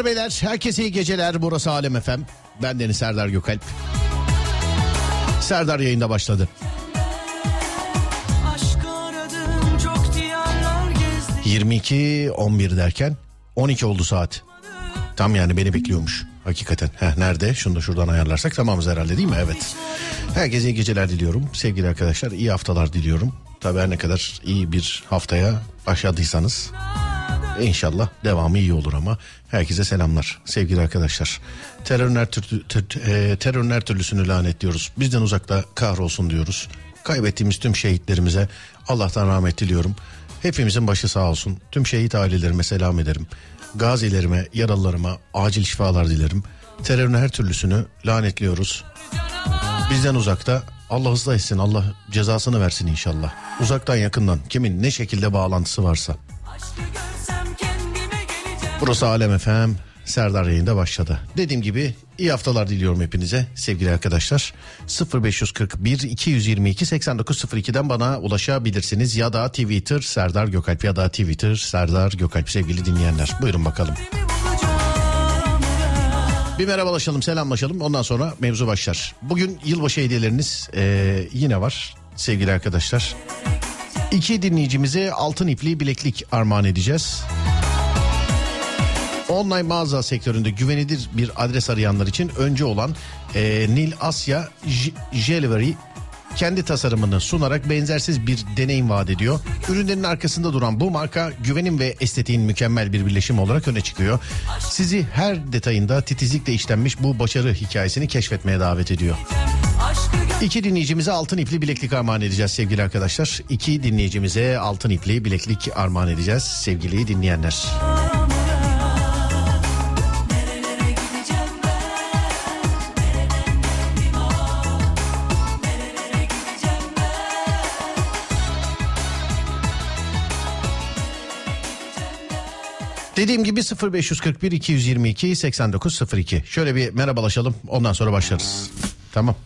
hanımlar beyler, herkese iyi geceler. Burası Alem FM. Ben Deniz Serdar Gökalp. Serdar Yayında başladı. Aradım, 22.11 derken 12 oldu saat. Tam yani beni bekliyormuş hakikaten. Nerede? Şunu da şuradan ayarlarsak tamamız herhalde, değil mi? Evet. Herkese iyi geceler diliyorum. Sevgili arkadaşlar, iyi haftalar diliyorum. Tabii her ne kadar iyi bir haftaya başladıysanız İnşallah devamı iyi olur ama herkese selamlar sevgili arkadaşlar. Terörün her türlüsünü lanetliyoruz. Bizden uzakta kahrolsun diyoruz. Kaybettiğimiz tüm şehitlerimize Allah'tan rahmet diliyorum. Hepimizin başı sağ olsun. Tüm şehit ailelerime selam ederim. Gazilerime, yaralılarıma acil şifalar dilerim. Terörün her türlüsünü lanetliyoruz. Bizden uzakta Allah ıslah etsin, Allah cezasını versin inşallah. Uzaktan yakından kimin ne şekilde bağlantısı varsa. Burası Alem FM, Serdar Yayında başladı. Dediğim gibi iyi haftalar diliyorum hepinize sevgili arkadaşlar. 0541-222-8902'den bana ulaşabilirsiniz ya da Twitter Serdar Gökalp sevgili dinleyenler. Buyurun bakalım. Bir merhabalaşalım, selamlaşalım, ondan sonra mevzu başlar. Bugün yılbaşı hediyeleriniz yine var sevgili arkadaşlar. 2 dinleyicimize altın ipli bileklik armağan edeceğiz. Online mağaza sektöründe güvenilir bir adres arayanlar için öncü olan Nil Asya J-Jewelry kendi tasarımını sunarak benzersiz bir deneyim vaat ediyor. Ürünlerin arkasında duran bu marka güvenin ve estetiğin mükemmel bir birleşimi olarak öne çıkıyor. Sizi her detayında titizlikle işlenmiş bu başarı hikayesini keşfetmeye davet ediyor. 2 dinleyicimize altın ipli bileklik armağan edeceğiz sevgili arkadaşlar. 2 dinleyicimize altın ipli bileklik armağan edeceğiz sevgili dinleyenler. Dediğim gibi 0541-222-8902. Şöyle bir merhabalaşalım, ondan sonra başlarız. Tamam.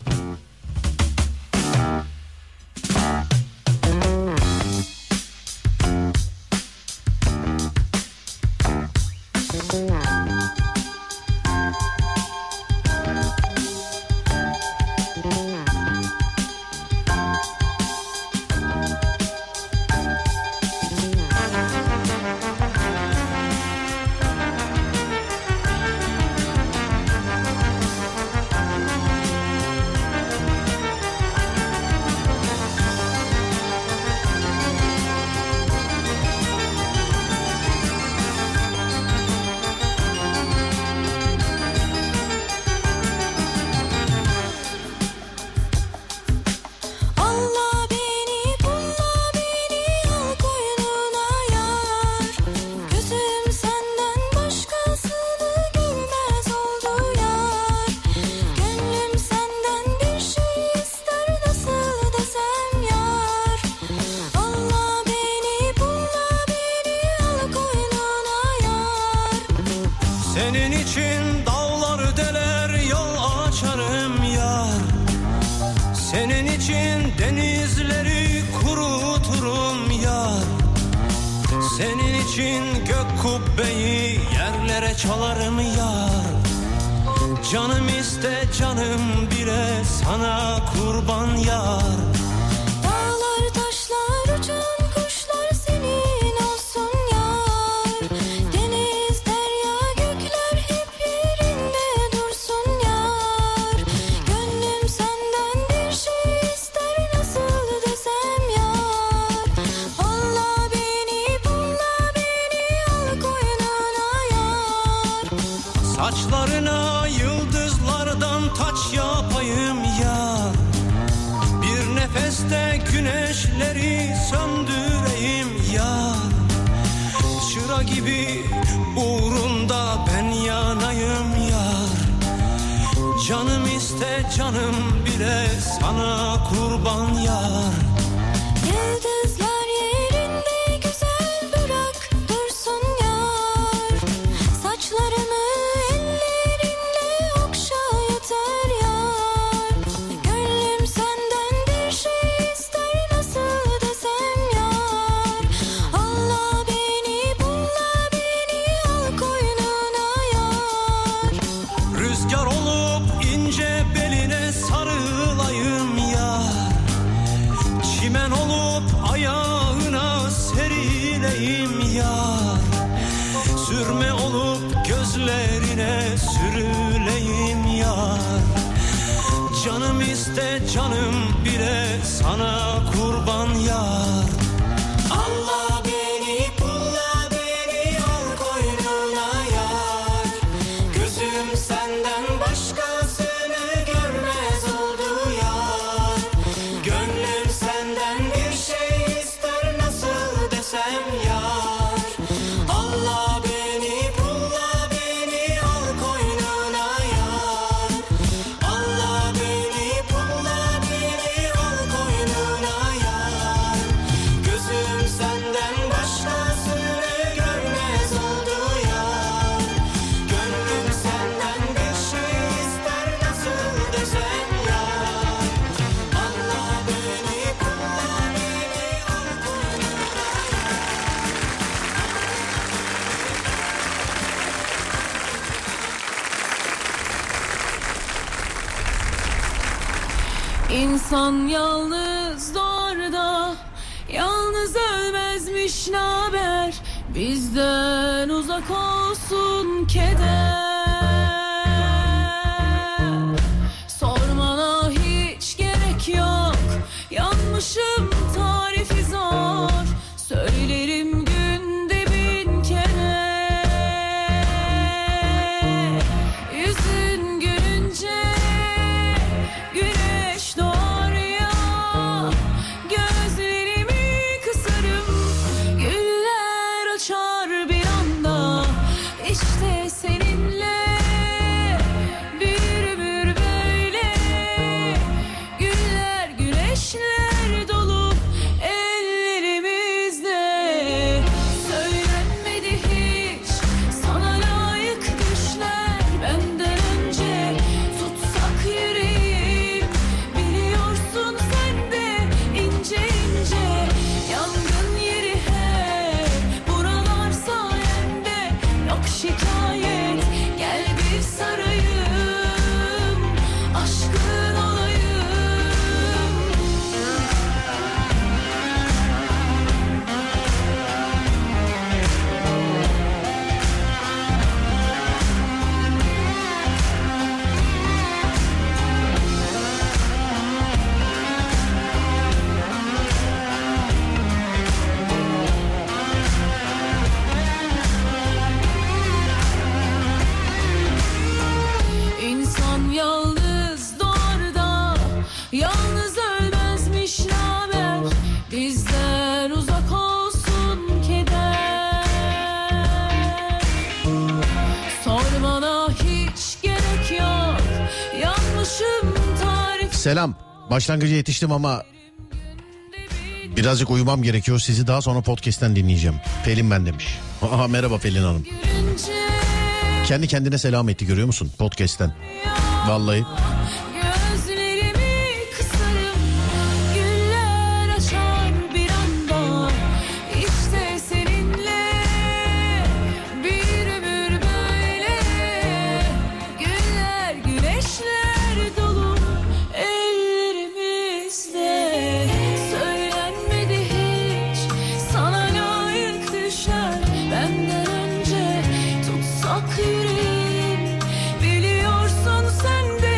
Hop ayağına serileyim yar, sürme olup gözlerine sürüleyim yar. Canım iste canım bile sana kurban yar. Allah beni pulla beni al koynuna yar, gözüm senden başkasını görmez oldu yar. Gönlüm senden bir şey ister nasıl desem yar. Allah beni pulla beni al koynuna yar, Allah beni pulla beni al koynuna yar. Gözüm senden başkasını görmez oldu yar. Gönlüm senden bir şey ister nasıl desem yar. Allah beni pulla beni al koynuna yar. İnsan yalnız doğar da yalnız ölmezmiş naber, bizden uzak olsun keder. Sormana hiç gerek yok, yanmışım tarifi zor, söylerim günde bin kere. Yüzün gülünce güneş doğar ya, gözlerimi kısarım, güller açar bir anda. İşte seninle bir ömür böyle, güller güneşler dolu ellerimizde. Söylenmedi hiç sana layık düşler benden önce, tutsak yüreğim biliyorsun sen de ince ince. Yangın yeri hep buralar sayende, yok şikayet gel bir sarayım, aşkın olayım. İnsan yalnız doğar da yalnız ölmezmiş naber, bizden uzak olsun keder. Sormana hiç gerek yok, yanmışım tarif. Selam. Başlangıca yetiştim ama birazcık uyumam gerekiyor. Sizi daha sonra podcast'ten dinleyeceğim. Pelin ben demiş. Aha, merhaba Pelin Hanım. Görünce Kendi kendine selam etti, görüyor musun? Podcast'ten. Vallahi. gözlerimi kısarım, güller açar bir anda. İşte seninle bir ömür böyle, güller güneşler dolu ellerimizde. Söylenmedi hiç sana layık düşler benden önce, tutsak yüreğim biliyorsun sen de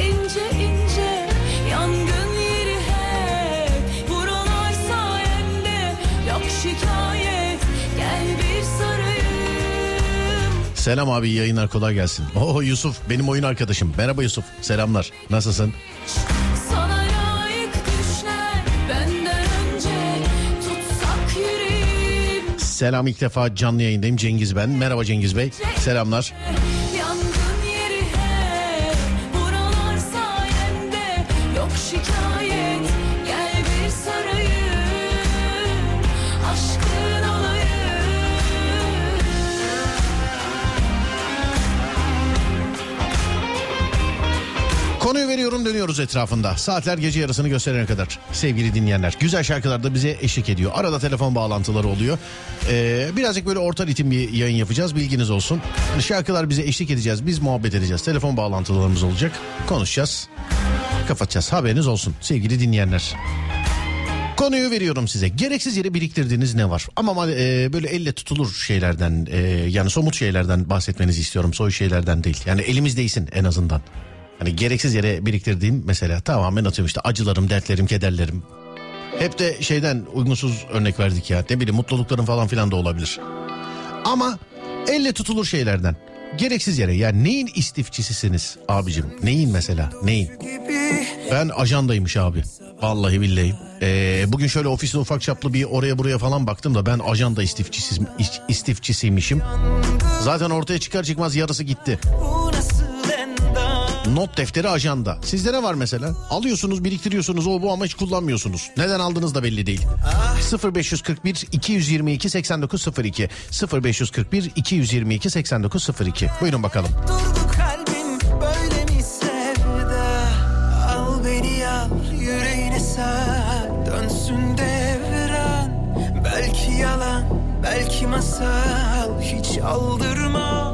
ince ince. Yangın yeri hep buralar sayende, yok şikayet gel bir sarayım. Selam abi, iyi yayınlar, kolay gelsin. Oo Yusuf benim oyun arkadaşım. Merhaba Yusuf, selamlar. Nasılsın? Sana layık düşler benden önce, tutsak yüreğim. Selam, ilk defa canlı yayındayım. Cengiz ben. Merhaba Cengiz Bey. Selamlar. Yangın yeri hep buralar sayende, yok şikayet gel bir sarayım, aşkın olayım. Konuyu veriyorum, dönüyoruz etrafında. Saatler gece yarısını gösterene kadar sevgili dinleyenler. Güzel şarkılar da bize eşlik ediyor. Arada telefon bağlantıları oluyor. Birazcık böyle orta ritim bir yayın yapacağız. Bilginiz olsun. Hani şarkılar bize eşlik edeceğiz. Biz muhabbet edeceğiz. Telefon bağlantılarımız olacak. Konuşacağız. Kapatacağız. Haberiniz olsun sevgili dinleyenler. Konuyu veriyorum size. Gereksiz yere biriktirdiğiniz ne var? Ama böyle elle tutulur şeylerden, yani somut şeylerden bahsetmenizi istiyorum. Soy şeylerden değil. Yani elimiz değsin en azından. Hani gereksiz yere biriktirdiğim mesela tamamen atıyorum işte acılarım, dertlerim, kederlerim. Hep de şeyden uygunsuz örnek verdik ya. Ne bileyim mutluluklarım falan filan da olabilir. Ama elle tutulur şeylerden. Gereksiz yere ya, neyin istifçisisiniz abicim? Neyin mesela? Neyin? Ben ajandaymış abi. Vallahi billahi. Bugün şöyle ofiste ufak çaplı bir oraya buraya falan baktım da ben ajanda istifçisiymişim. Zaten ortaya çıkar çıkmaz yarısı gitti. Not defteri, ajanda. Sizde ne var mesela? Alıyorsunuz, biriktiriyorsunuz o bu ama hiç kullanmıyorsunuz. Neden aldığınız da belli değil. 0541 222 8902 0541 222 8902. Buyurun bakalım. Durdu kalbim böyle mi sevda? Al beni yar yüreğine sar. Dönsün devran. Belki yalan, belki masal. Hiç aldırma.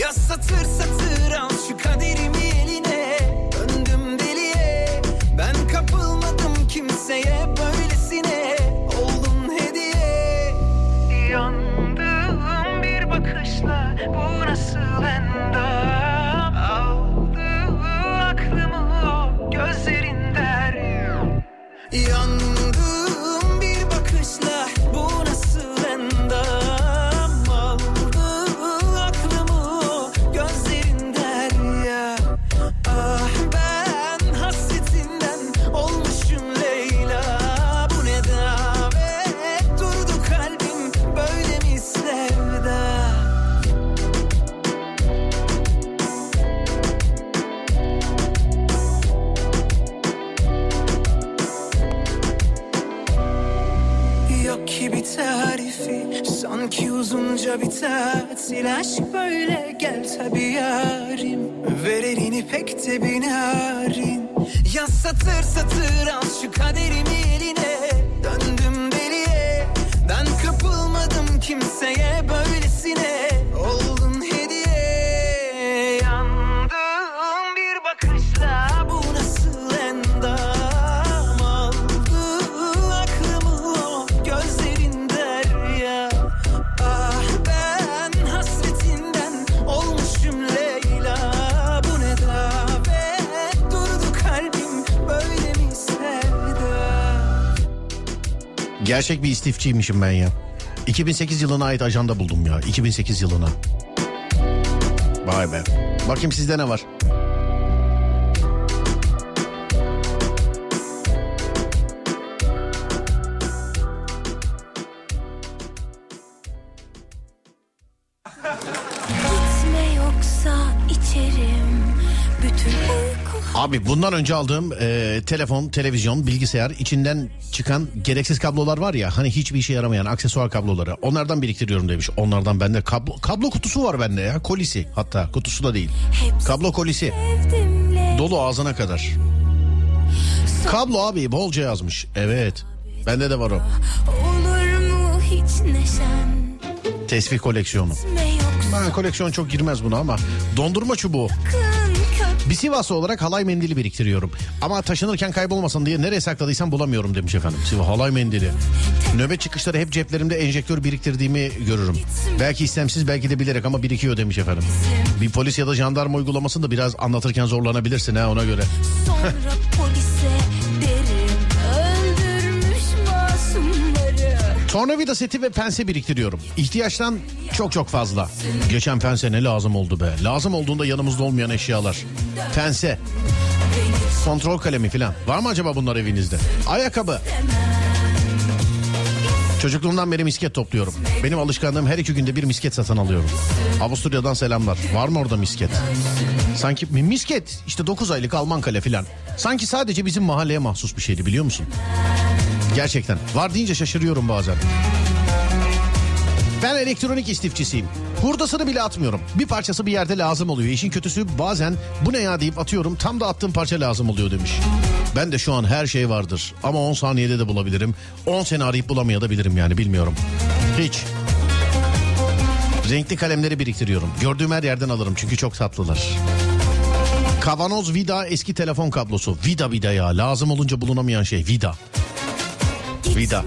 Ya satır satır al şu kaderimi eline. Döndüm deliye. Ben kapılmadım kimseye böylesine. Oldun hediye. Yandığım bir bakışla bu nasıl endam. Aldı aklımı o gözlerin der. Yandığım bir bakışla bu nasıl endam. Sanki uzunca bir tatil aşk böyle gel tabi yarim. Ver elini pek de binarin. Ya satır satır al şu kaderimi eline. Döndüm deliye. Ben kapılmadım kimseye böylesine. Oldun hediye. Yandım bir bakışla. Bu nasıl endam? Gerçek bir istifçiymişim ben ya. 2008 yılına ait ajanda buldum ya. 2008 yılına. Vay be. Bakayım sizde ne var? Abi bundan önce aldığım telefon, televizyon, bilgisayar, içinden çıkan gereksiz kablolar var ya, hani hiçbir işe yaramayan aksesuar kabloları, onlardan biriktiriyorum demiş. Onlardan bende kablo kutusu var bende ya, kolisi, hatta kutusu da değil. Kablo kolisi dolu ağzına kadar. Kablo abi bolca yazmış. Evet bende de var o. Tesbih koleksiyonu. Koleksiyon çok girmez buna ama dondurma çubuğu. Bir Sivaslı olarak halay mendili biriktiriyorum. Ama taşınırken kaybolmasın diye nereye sakladıysam bulamıyorum demiş efendim. Sivas halay mendili. Nöbet çıkışları hep ceplerimde enjektör biriktirdiğimi görürüm. Belki istemsiz, belki de bilerek ama birikiyor demiş efendim. Bir polis ya da jandarma uygulamasını da biraz anlatırken zorlanabilirsin ha, ona göre. Sonra polise derim öldürmüş masumları. Tornavida seti ve pense biriktiriyorum. İhtiyaçtan çok fazla. Geçen pense ne lazım oldu be. Lazım olduğunda yanımızda olmayan eşyalar. Pense. Kontrol kalemi filan. Var mı acaba bunlar evinizde? Ayakkabı. Çocukluğumdan beri misket topluyorum. Benim alışkanlığım her iki günde bir misket satın alıyorum. Avusturya'dan selamlar. Var mı orada misket? Sanki misket işte 9 aylık Alman kale filan. Sanki sadece bizim mahalleye mahsus bir şeydi, biliyor musun? Gerçekten. Var deyince şaşırıyorum bazen. Ben elektronik istifçisiyim. Hurdasını bile atmıyorum. Bir parçası bir yerde lazım oluyor. İşin kötüsü bazen bu ne ya deyip atıyorum. Tam da attığım parça lazım oluyor demiş. Ben de şu an her şey vardır. Ama 10 saniyede de bulabilirim. 10 sene arayıp bulamayabilirim yani, bilmiyorum. Hiç. Renkli kalemleri biriktiriyorum. Gördüğüm her yerden alırım çünkü çok tatlılar. Kavanoz, vida, eski telefon kablosu. Vida ya. Lazım olunca bulunamayan şey vida. Vida.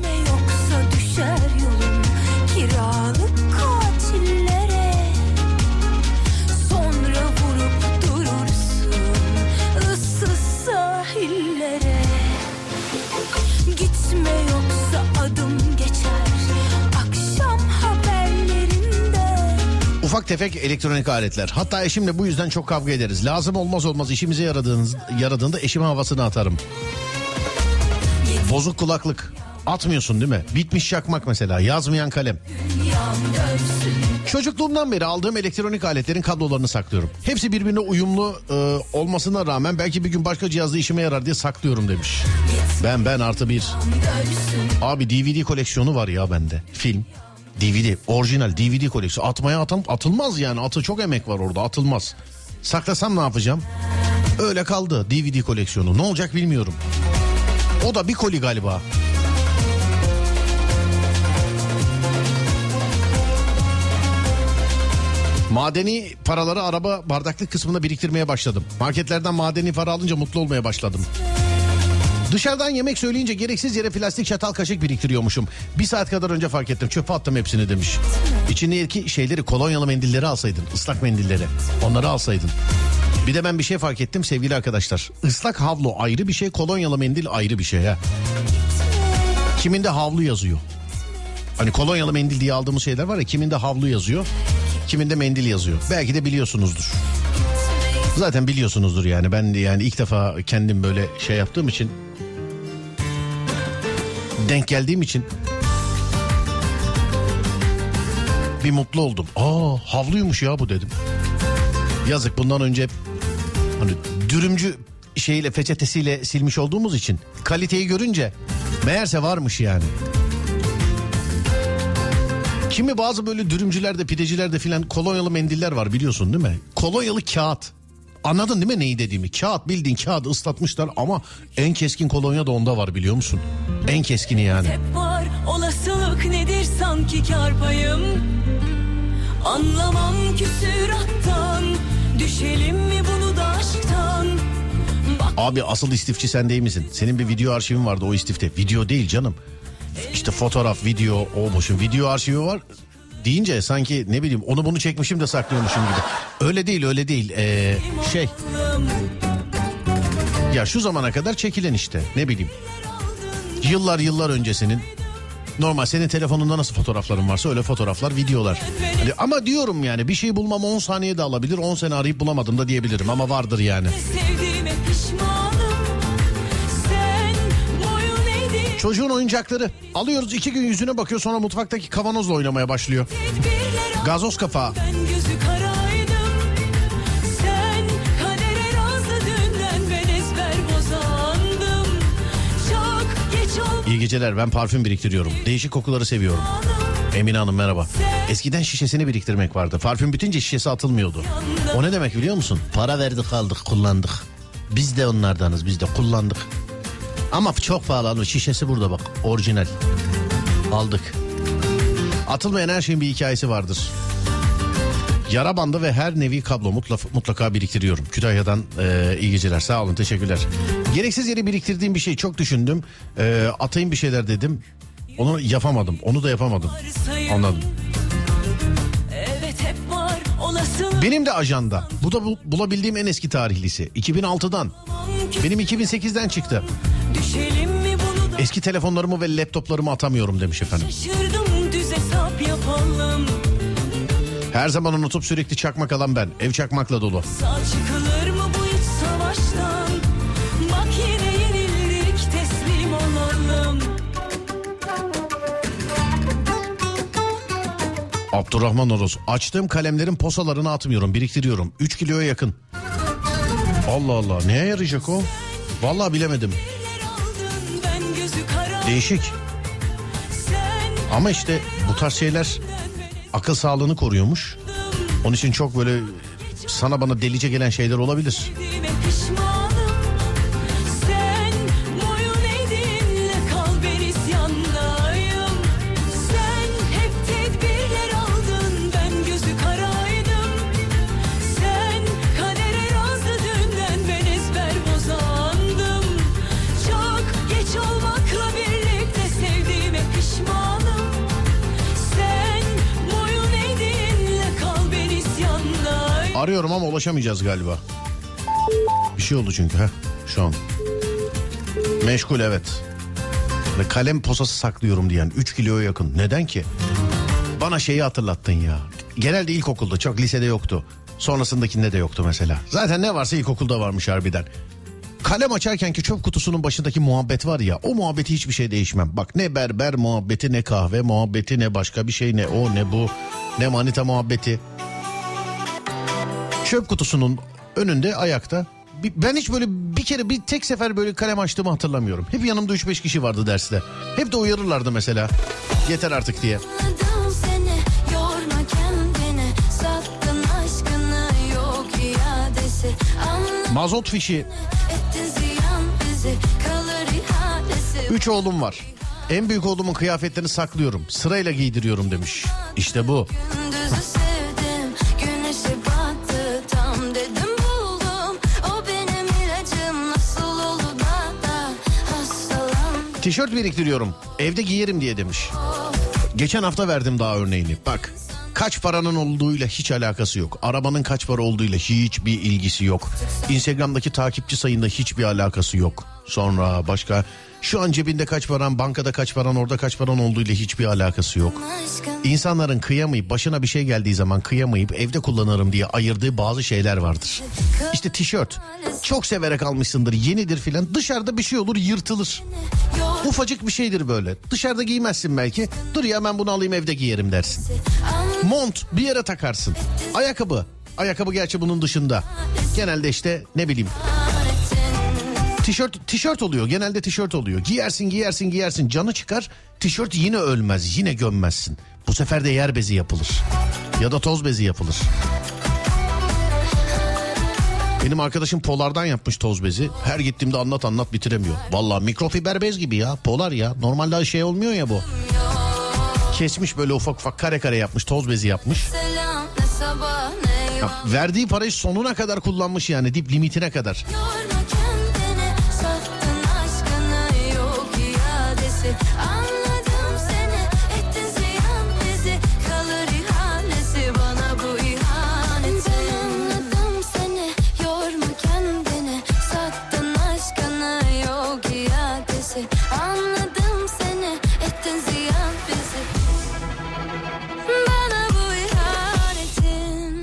Ufak tefek elektronik aletler. Hatta eşimle bu yüzden çok kavga ederiz. Lazım olmaz işimize yaradığında eşime havasını atarım. Bozuk kulaklık. Atmıyorsun değil mi? Bitmiş çakmak mesela. Yazmayan kalem. Çocukluğumdan beri aldığım elektronik aletlerin kablolarını saklıyorum. Hepsi birbirine uyumlu olmasına rağmen belki bir gün başka cihazda işime yarar diye saklıyorum demiş. Ben artı bir. Abi DVD koleksiyonu var ya bende. Film. DVD, orijinal DVD koleksiyonu. Atılmaz yani. Çok emek var orada, atılmaz. Saklasam ne yapacağım? Öyle kaldı DVD koleksiyonu. Ne olacak bilmiyorum. O da bir koli galiba. Madeni paraları araba bardaklık kısmında biriktirmeye başladım. Marketlerden madeni para alınca mutlu olmaya başladım. Dışarıdan yemek söyleyince gereksiz yere plastik çatal kaşık biriktiriyormuşum. Bir saat kadar önce fark ettim. Çöpe attım hepsini demiş. İçindeki şeyleri, kolonyalı mendilleri alsaydın. Islak mendilleri. Onları alsaydın. Bir de ben bir şey fark ettim sevgili arkadaşlar. Islak havlu ayrı bir şey, kolonyalı mendil ayrı bir şey ya. Kiminde havlu yazıyor. Hani kolonyalı mendil diye aldığımız şeyler var ya, kiminde havlu yazıyor, kiminde mendil yazıyor. Belki de biliyorsunuzdur. Zaten biliyorsunuzdur yani. Ben yani ilk defa kendim böyle şey yaptığım için, denk geldiğim için bir mutlu oldum. Aa, havluymuş ya bu dedim. Yazık, bundan önce hani dürümcü şeyle, peçetesiyle silmiş olduğumuz için kaliteyi görünce meğerse varmış yani. Kimi bazı böyle dürümcülerde, pidecilerde filan kolonyalı mendiller var biliyorsun değil mi? Kolonyalı kağıt. Anladın değil mi neyi dediğimi? Kağıt, bildiğin kağıdı ıslatmışlar ama en keskin kolonya da onda var biliyor musun? En keskini yani. Hep var, olasılık nedir sanki kar payım? Anlamam küsürattan, düşelim mi bunu da aşktan? Bak... Abi asıl istifçi sen değil misin? Senin bir video arşivin vardı o istifte. Video değil canım. İşte fotoğraf, video, olmuşum. Video arşivi var deyince sanki ne bileyim onu bunu çekmişim de saklıyormuşum gibi. Öyle değil. Ya şu zamana kadar çekilen işte ne bileyim. Yıllar öncesinin. Normal senin telefonunda nasıl fotoğrafların varsa öyle fotoğraflar, videolar. Ama diyorum yani bir şey bulmam 10 saniyede alabilir. 10 sene arayıp bulamadım da diyebilirim ama vardır yani. Çocuğun oyuncakları. Alıyoruz, 2 gün yüzüne bakıyor, sonra mutfaktaki kavanozla oynamaya başlıyor. Gazoz kafağı. İyi geceler, ben parfüm biriktiriyorum. Değişik kokuları seviyorum. Emine Hanım merhaba. Eskiden şişesini biriktirmek vardı. Parfüm bitince şişesi atılmıyordu. O ne demek biliyor musun? Para verdik, aldık, kullandık. Biz de onlardanız, biz de kullandık. Ama çok pahalı. Şişesi burada bak. Orijinal. Aldık. Atılmayan her şeyin bir hikayesi vardır. Yara bandı ve her nevi kablo mutlaka biriktiriyorum. Kütahya'dan iyi geceler. Sağ olun, teşekkürler. Gereksiz yere biriktirdiğim bir şey. Çok düşündüm. Atayım bir şeyler dedim. Onu da yapamadım. Anladım. Benim de ajanda. Bu da bulabildiğim en eski tarihlisi. 2006'dan. Benim 2008'den çıktı. Eski telefonlarımı ve laptoplarımı atamıyorum demiş efendim. Her zaman unutup sürekli çakmak alan ben. Ev çakmakla dolu. Abdurrahman Oroz. Açtığım kalemlerin posalarını atmıyorum, biriktiriyorum. 3 kiloya yakın. Allah Allah, neye yarayacak o? Vallahi bilemedim. Değişik. Ama işte bu tarz şeyler akıl sağlığını koruyormuş. Onun için çok böyle sana bana delice gelen şeyler olabilir. Arıyorum ama ulaşamayacağız galiba. Bir şey oldu çünkü. Heh, şu an. Meşgul, evet. Ve kalem posası saklıyorum diyen 3 kiloya yakın. Neden ki? Bana şeyi hatırlattın ya. Genelde ilkokulda, çok lisede yoktu. Sonrasındakinde de yoktu mesela. Zaten ne varsa ilkokulda varmış harbiden. Kalem açarkenki çöp kutusunun başındaki muhabbet var ya, o muhabbeti hiçbir şey değişmem. Bak, ne berber muhabbeti, ne kahve muhabbeti, ne başka bir şey, ne o ne bu, ne manita muhabbeti. Çöp kutusunun önünde ayakta. Ben hiç böyle bir kere, bir tek sefer böyle kalem açtığımı hatırlamıyorum. Hep yanımda 3-5 kişi vardı derste. Hep de uyarırlardı mesela. Yeter artık diye. Mazot fişi. 3 oğlum var. En büyük oğlumun kıyafetlerini saklıyorum. Sırayla giydiriyorum demiş. İşte bu. Tişört biriktiriyorum. Evde giyerim diye demiş. Geçen hafta verdim daha örneğini. Bak, kaç paranın olduğuyla hiç alakası yok. Arabanın kaç para olduğuyla hiçbir ilgisi yok. Instagram'daki takipçi sayında hiçbir alakası yok. Sonra başka, şu an cebinde kaç paran, bankada kaç paran, orada kaç paran olduğuyla hiçbir alakası yok. İnsanların kıyamayıp, başına bir şey geldiği zaman kıyamayıp evde kullanırım diye ayırdığı bazı şeyler vardır. İşte tişört. Çok severek almışsındır, yenidir filan. Dışarıda bir şey olur, yırtılır. Ufacık bir şeydir böyle. Dışarıda giymezsin belki. Dur ya, ben bunu alayım evde giyerim dersin. Mont, bir yere takarsın. Ayakkabı. Ayakkabı gerçi bunun dışında. Genelde işte ne bileyim. Tişört oluyor. Genelde tişört oluyor. Giyersin. Canı çıkar. Tişört yine ölmez. Yine gömmezsin. Bu sefer de yer bezi yapılır. Ya da toz bezi yapılır. Benim arkadaşım Polar'dan yapmış toz bezi. Her gittiğimde anlat bitiremiyor. Vallahi mikrofiber bez gibi ya. Polar ya. Normalde şey olmuyor ya bu. Kesmiş böyle ufak kare yapmış. Toz bezi yapmış. Ya, verdiği parayı sonuna kadar kullanmış yani. Dip limitine kadar. Anladım seni, ettin ziyan bizi, kalır ihanesi bana bu ihanet. Anladım seni, yorma kendini, sattın aşkını, yok iadesi. Anladım seni, ettin ziyan bizi, bana bu ihanetin.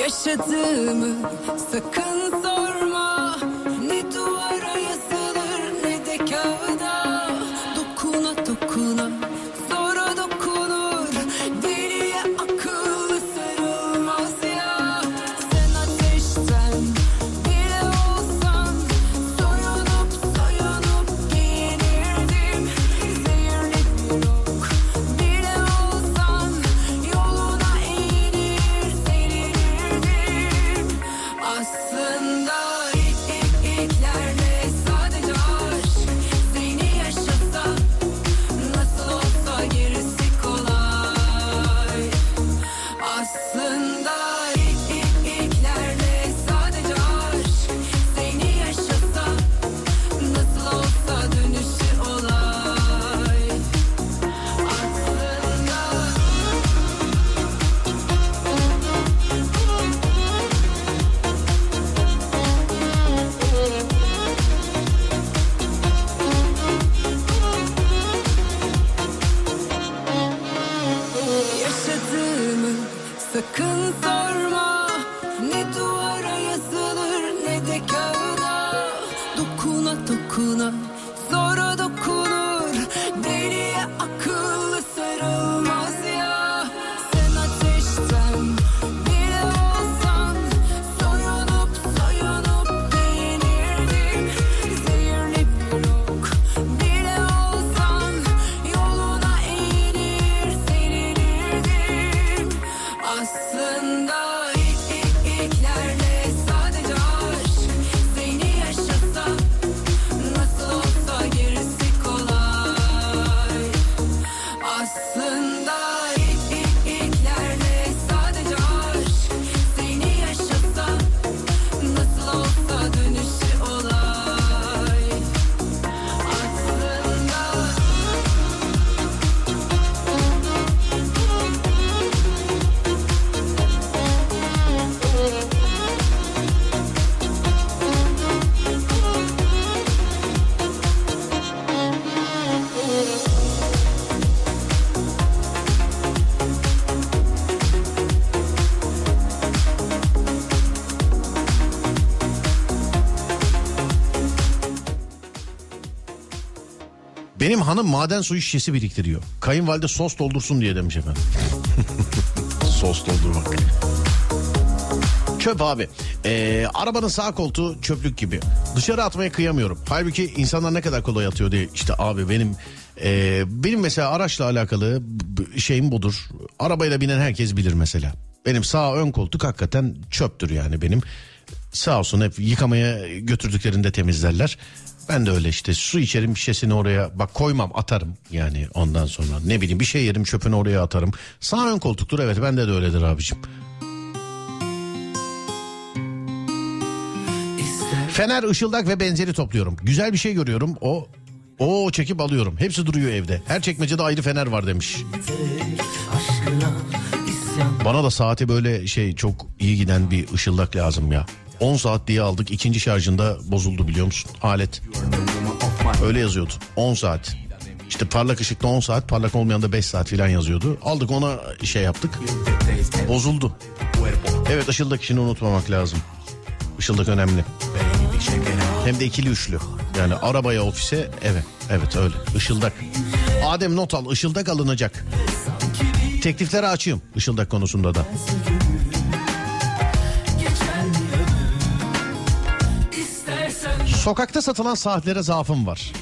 Yaşadığımı sakın sorma, ne duvara yazılır ne de kağıda, dokuna dokuna zora dokunur, deliye akıllı sarılmaz ya. Sen ateşten bile olsan soyunup soyunup giyinirdim, zehirli yok bile olsan yoluna eğilir sevinirdim. Aslında ilklerle sadece aşk, seni yaşasa nasıl olsa gerisi kolay. Aslında ilklerle sadece aşk, seni yaşasa nasıl olsa dönüşü olay. Aslında yaşadığımı sakın sorma, ne duvara yazılır ne de kağıda, dokuna dokuna zora dokunur, deliye akıllı sarılmaz ya. Sen ateşten bile olsan soyunup soyunup giyinirdim, zehirli yok bile olsan yoluna eğilir sevinirdim. Aslında Benim hanım maden suyu şişesi biriktiriyor. Kayınvalide sos doldursun diye demiş efendim. Sos doldurmak. Çöp abi. Arabanın sağ koltuğu çöplük gibi. Dışarı atmaya kıyamıyorum. Halbuki insanlar ne kadar kolay atıyor diye. İşte abi benim mesela araçla alakalı şeyim budur. Arabayla binen herkes bilir mesela. Benim sağ ön koltuk hakikaten çöptür yani benim. Sağ olsun hep yıkamaya götürdüklerinde temizlerler. Ben de öyle işte su içerim şişesini oraya bak koymam atarım yani ondan sonra ne bileyim bir şey yerim çöpünü oraya atarım. Sağ ön koltuktur evet bende de öyledir abicim. Fener, ışıldak ve benzeri topluyorum. Güzel bir şey görüyorum o çekip alıyorum. Hepsi duruyor evde. Her çekmecede ayrı fener var demiş. Bana da saati böyle çok iyi giden bir ışıldak lazım ya. 10 saat diye aldık. 2. şarjında bozuldu biliyor musun? Alet. Öyle yazıyordu. 10 saat. İşte parlak ışıkta 10 saat, parlak olmayan da 5 saat filan yazıyordu. Aldık ona yaptık. Bozuldu. Evet ışıldak işini unutmamak lazım. Işıldak önemli. Hem de ikili üçlü. Yani arabaya, ofise, eve. Evet öyle. Işıldak. Adem not al. Işıldak alınacak. Teklifleri açayım. Işıldak konusunda da. Sokakta satılan saatlere zaafım var.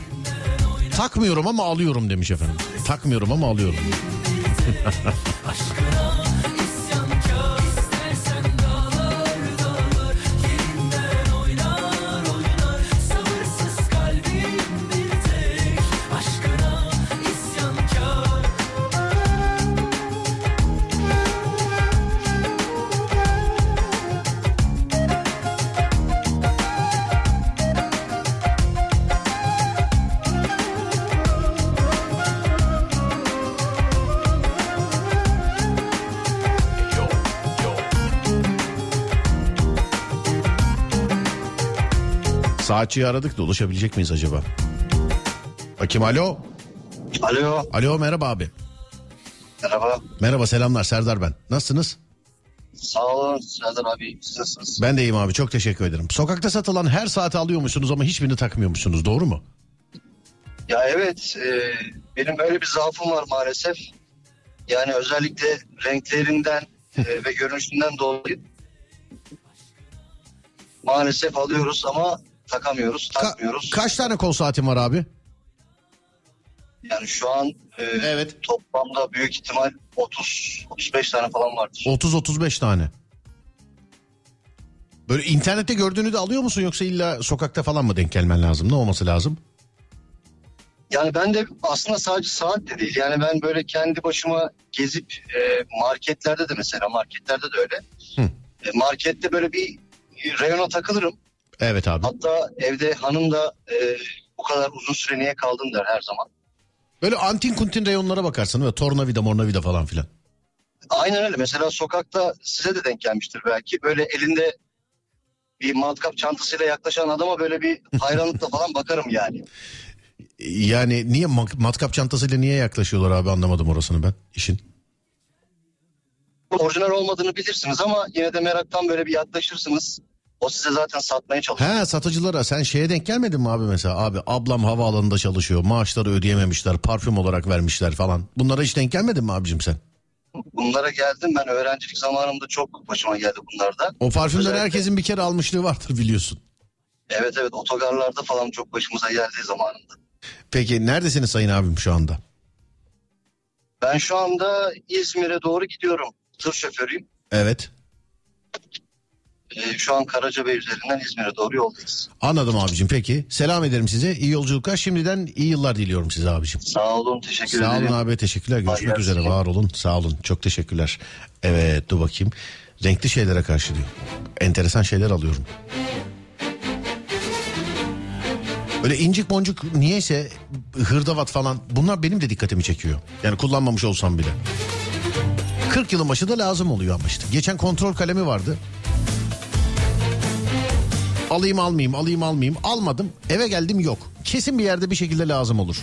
Takmıyorum ama alıyorum demiş efendim. Takmıyorum ama alıyorum. Saatçiyi aradık da ulaşabilecek miyiz acaba? Bakayım alo. Alo. Alo merhaba abi. Merhaba. Merhaba selamlar Serdar ben. Nasılsınız? Sağ olun Serdar abi. Siz nasılsınız? Ben de iyiyim abi çok teşekkür ederim. Sokakta satılan her saati alıyormuşsunuz ama hiçbirini takmıyormuşsunuz doğru mu? Ya evet benim böyle bir zaafım var maalesef. Yani özellikle renklerinden ve görünüşünden dolayı maalesef alıyoruz ama takamıyoruz, takmıyoruz. Kaç tane kol saatin var abi? Yani şu an evet. Toplamda büyük ihtimal 30-35 tane falan vardır. 30-35 tane. Böyle internette gördüğünü de alıyor musun yoksa illa sokakta falan mı denk gelmen lazım? Ne olması lazım? Yani ben de aslında sadece saat de değil. Yani ben böyle kendi başıma gezip marketlerde de mesela marketlerde de öyle. Markette böyle bir reyona takılırım. Evet abi. Hatta evde hanım da bu kadar uzun süre niye kaldın der her zaman. Böyle antin kuntin reyonlara bakarsın ve tornavida mornavida falan filan. Aynen öyle. Mesela sokakta size de denk gelmiştir belki. Böyle elinde bir matkap çantasıyla yaklaşan adama böyle bir hayranlıkla falan bakarım yani. Yani niye matkap çantasıyla niye yaklaşıyorlar abi anlamadım orasını ben işin. Orijinal olmadığını bilirsiniz ama yine de meraktan böyle bir yaklaşırsınız. O size zaten satmaya çalışıyor. He satıcılara sen denk gelmedin mi abi mesela? Abi ablam havaalanında çalışıyor. Maaşları ödeyememişler. Parfüm olarak vermişler falan. Bunlara hiç denk gelmedin mi abicim sen? Bunlara geldim ben öğrencilik zamanımda çok başıma geldi bunlarda. O parfümleri özellikle herkesin bir kere almışlığı vardır biliyorsun. Evet evet otogarlarda falan çok başımıza geldiği zamanında. Peki neredesiniz sayın abim şu anda? Ben şu anda İzmir'e doğru gidiyorum. Tır şoförüyüm. Evet. Şu an Karacabey üzerinden İzmir'e doğru yoldayız. Anladım abicim peki. Selam ederim size. İyi yolculuklar. Şimdiden iyi yıllar diliyorum size abicim. Sağ olun. Teşekkür ederim. Sağ olun abi. Teşekkürler. Görüşmek üzere. Var olun. Sağ olun. Çok teşekkürler. Evet dur bakayım. Renkli şeylere karşı diyor. Enteresan şeyler alıyorum. Öyle incik boncuk niyeyse hırdavat falan bunlar benim de dikkatimi çekiyor. Yani kullanmamış olsam bile. 40 yılın başı da lazım oluyor ama işte. Geçen kontrol kalemi vardı. Alayım almayayım. Almadım. Eve geldim yok. Kesin bir yerde bir şekilde lazım olur.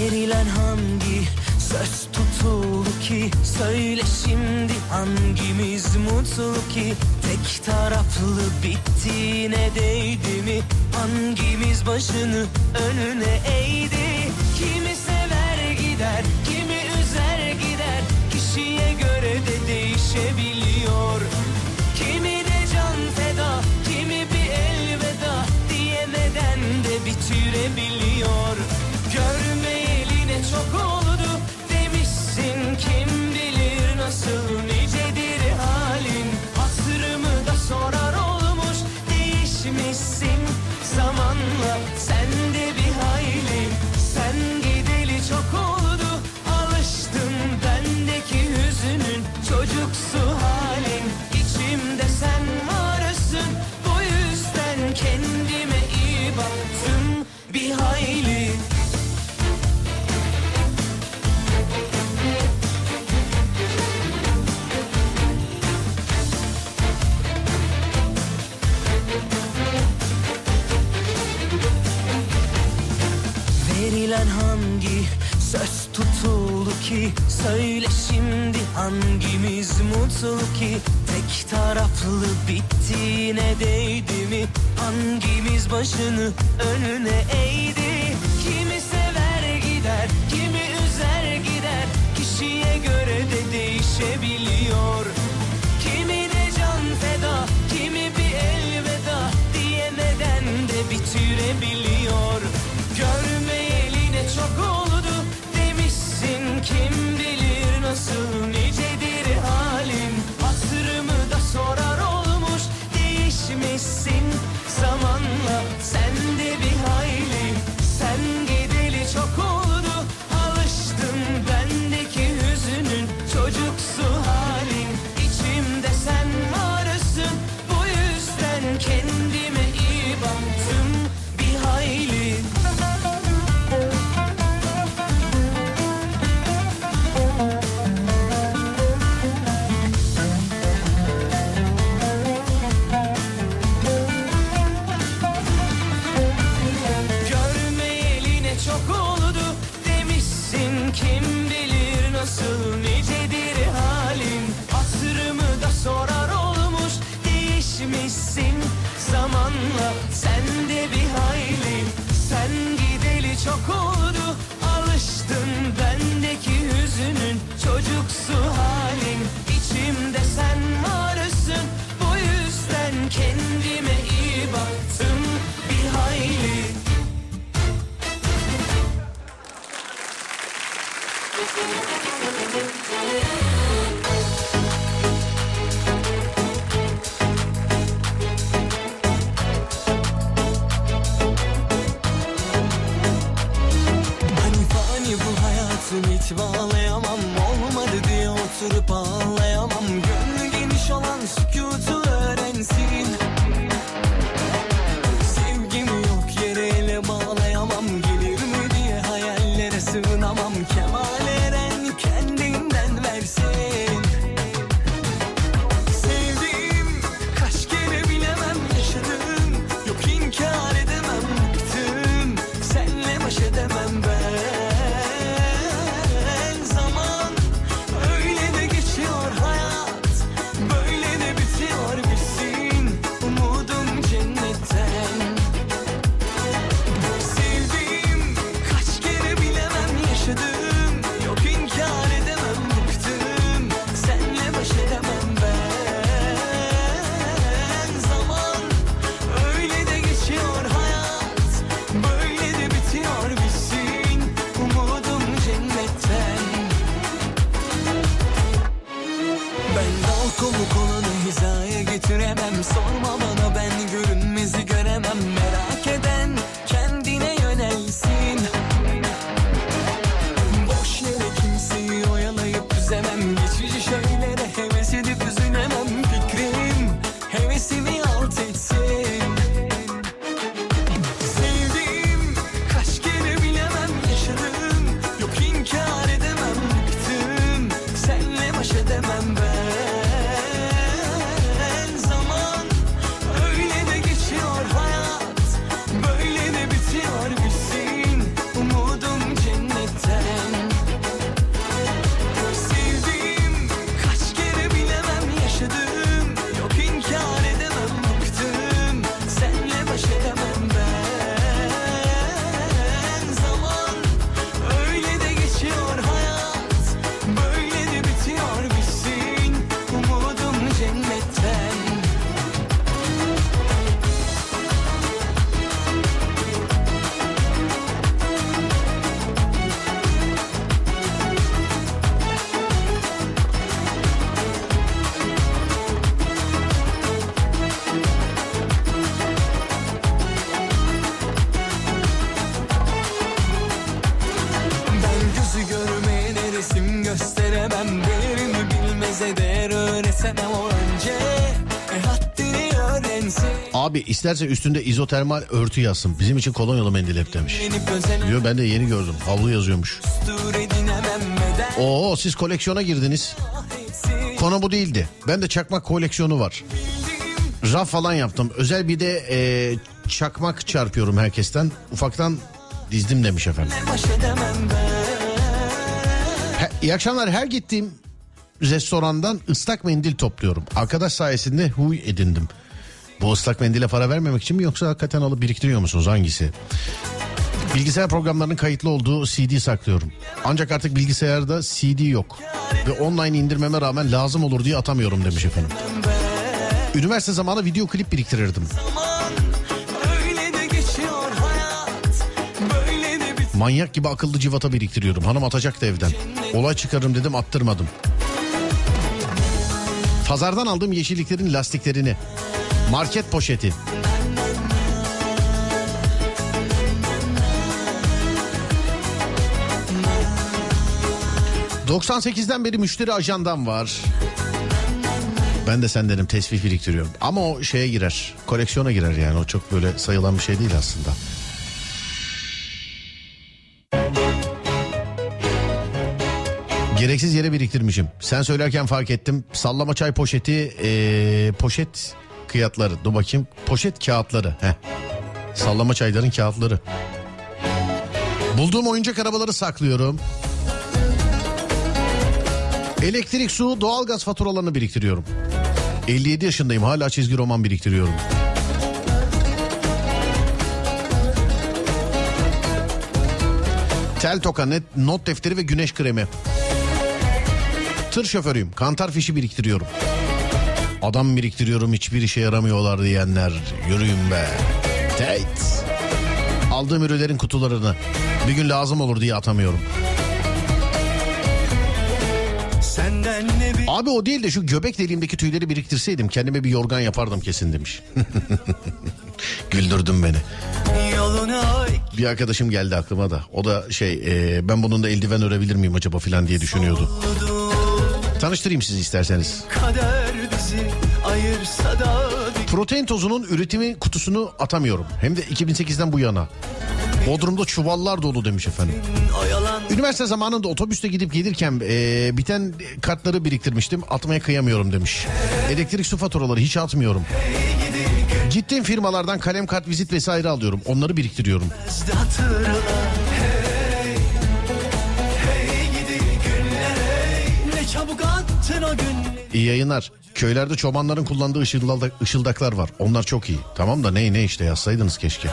Verilen hangi söz tutuldu ki? Söyle şimdi hangimiz mutlu ki? Tek taraflı bitti eline değdi mi? Hangimiz başını önüne eğdi? Kimi sever gider, kimi üzer gider. Kişiye göre de değişebiliyor. Kimi de can feda, kimi bir elveda diyemeden de bitirebiliyor. Görmeyeli ne çok oldu demişsin, kim bilir nasıl nicedir halin. Hasrımı da sorar olmuş, değişmişsin zamanla sen de bir hayli. Sen gideli çok oldu, alıştım bendeki hüzünün çocuksu halin. İçimde sen varsın, bu yüzden kendime iyi baktım bir hayli. Verilen hangi söz tutuldu ki? Söyle şimdi hangimiz mutlu ki? Tek taraflı bittiğine değdi mi? Hangimiz başını önüne eğdi? Kimi sever gider, kimi üzer gider. Kişiye göre de değişebiliyor. Kimi de can feda, kimi bir elveda diyemeden de bitirebiliyor. Görmeyeli ne çok oldu demişsin, kim bilir nasıl nicedir halin. Hatırımı da sorar olmuş, değişmişsin zamanla sen de bir hayli. Sen gideli çok oldu, alıştım bendeki hüzünün çocuksu halin. İçimde sen varsın, bu yüzden kendime iyi baktım bir hayli. Kim bilir nasıl nicedir halin. Asrımı da sorar olmuş, değişmişsin zamanla sen de bir hayli. Sen gideli çok oldu, alıştın bendeki hüzünün çocuksu halin. İçimde sen varsın, bu yüzden kendime iyi baktım bir hayli. Hani fani bu hayatım, hiç bağlayamam. Olmadı diye oturup ağlayamam. Gönlü geniş olan sükutu öğrensin. Sevgimi yok yere ele bağlayamam. Gelir mi diye hayallere sığınamam. Kemal Eren kendinden versin. Abi isterse üstünde izotermal örtü yazsın. Bizim için kolonyalı mendil hep demiş. Diyor ben de yeni gördüm. Havlu yazıyormuş. Oo siz koleksiyona girdiniz. Konu bu değildi. Ben de çakmak koleksiyonu var. Raf falan yaptım. Özel bir de çakmak çarpıyorum herkesten. Ufaktan dizdim demiş efendim. İyi akşamlar. Her gittiğim restorandan ıslak mendil topluyorum. Arkadaş sayesinde huy edindim. Bu ıslak mendile para vermemek için mi yoksa hakikaten alıp biriktiriyor musunuz? Hangisi? Bilgisayar programlarının kayıtlı olduğu CD saklıyorum. Ancak artık bilgisayarda CD yok. Ve online indirmeme rağmen lazım olur diye atamıyorum demiş efendim. Üniversite zamanı video klip biriktirirdim. Manyak gibi akıllı civata biriktiriyorum. Hanım atacaktı evden. Olay çıkarırım dedim, attırmadım. Pazardan aldığım yeşilliklerin lastiklerini. Market poşeti. ...98'den beri müşteri ajandam var. Ben de sendenim, tesbih biriktiriyorum. Ama o şeye girer, koleksiyona girer yani. O çok böyle sayılan bir şey değil aslında. Gereksiz yere biriktirmişim. Sen söylerken fark ettim. Sallama çay poşeti, poşet... Kıyatları. Dur bakayım. Poşet kağıtları. Heh. Sallama çayların kağıtları. Bulduğum oyuncak arabaları saklıyorum. Elektrik, su, doğalgaz faturalarını biriktiriyorum. 57 yaşındayım. Hala çizgi roman biriktiriyorum. Tel toka, not defteri ve güneş kremi. Tır şoförüyüm. Kantar fişi biriktiriyorum. Adam biriktiriyorum, hiçbir işe yaramıyorlar diyenler. Yürüyün be. Teyit. Aldığım ürünlerin kutularını bir gün lazım olur diye atamıyorum. Abi o değil de şu göbek deliğimdeki tüyleri biriktirseydim kendime bir yorgan yapardım kesin demiş. Güldürdün beni. Bir arkadaşım geldi aklıma da. O da ben bunun da eldiven örebilir miyim acaba filan diye düşünüyordu. Tanıştırayım sizi isterseniz. Protein tozunun üretimi kutusunu atamıyorum. Hem de 2008'den bu yana. Bodrum'da çuvallar dolu demiş efendim. Üniversite zamanında otobüste gidip gelirken biten kartları biriktirmiştim. Atmaya kıyamıyorum demiş. Elektrik su faturaları hiç atmıyorum. Gittiğim firmalardan kalem, kart, vizit vesaire alıyorum. Onları biriktiriyorum. İyi yayınlar. Köylerde çobanların kullandığı ışıldaklar var. Onlar çok iyi. Tamam da ne işte yazsaydınız keşke.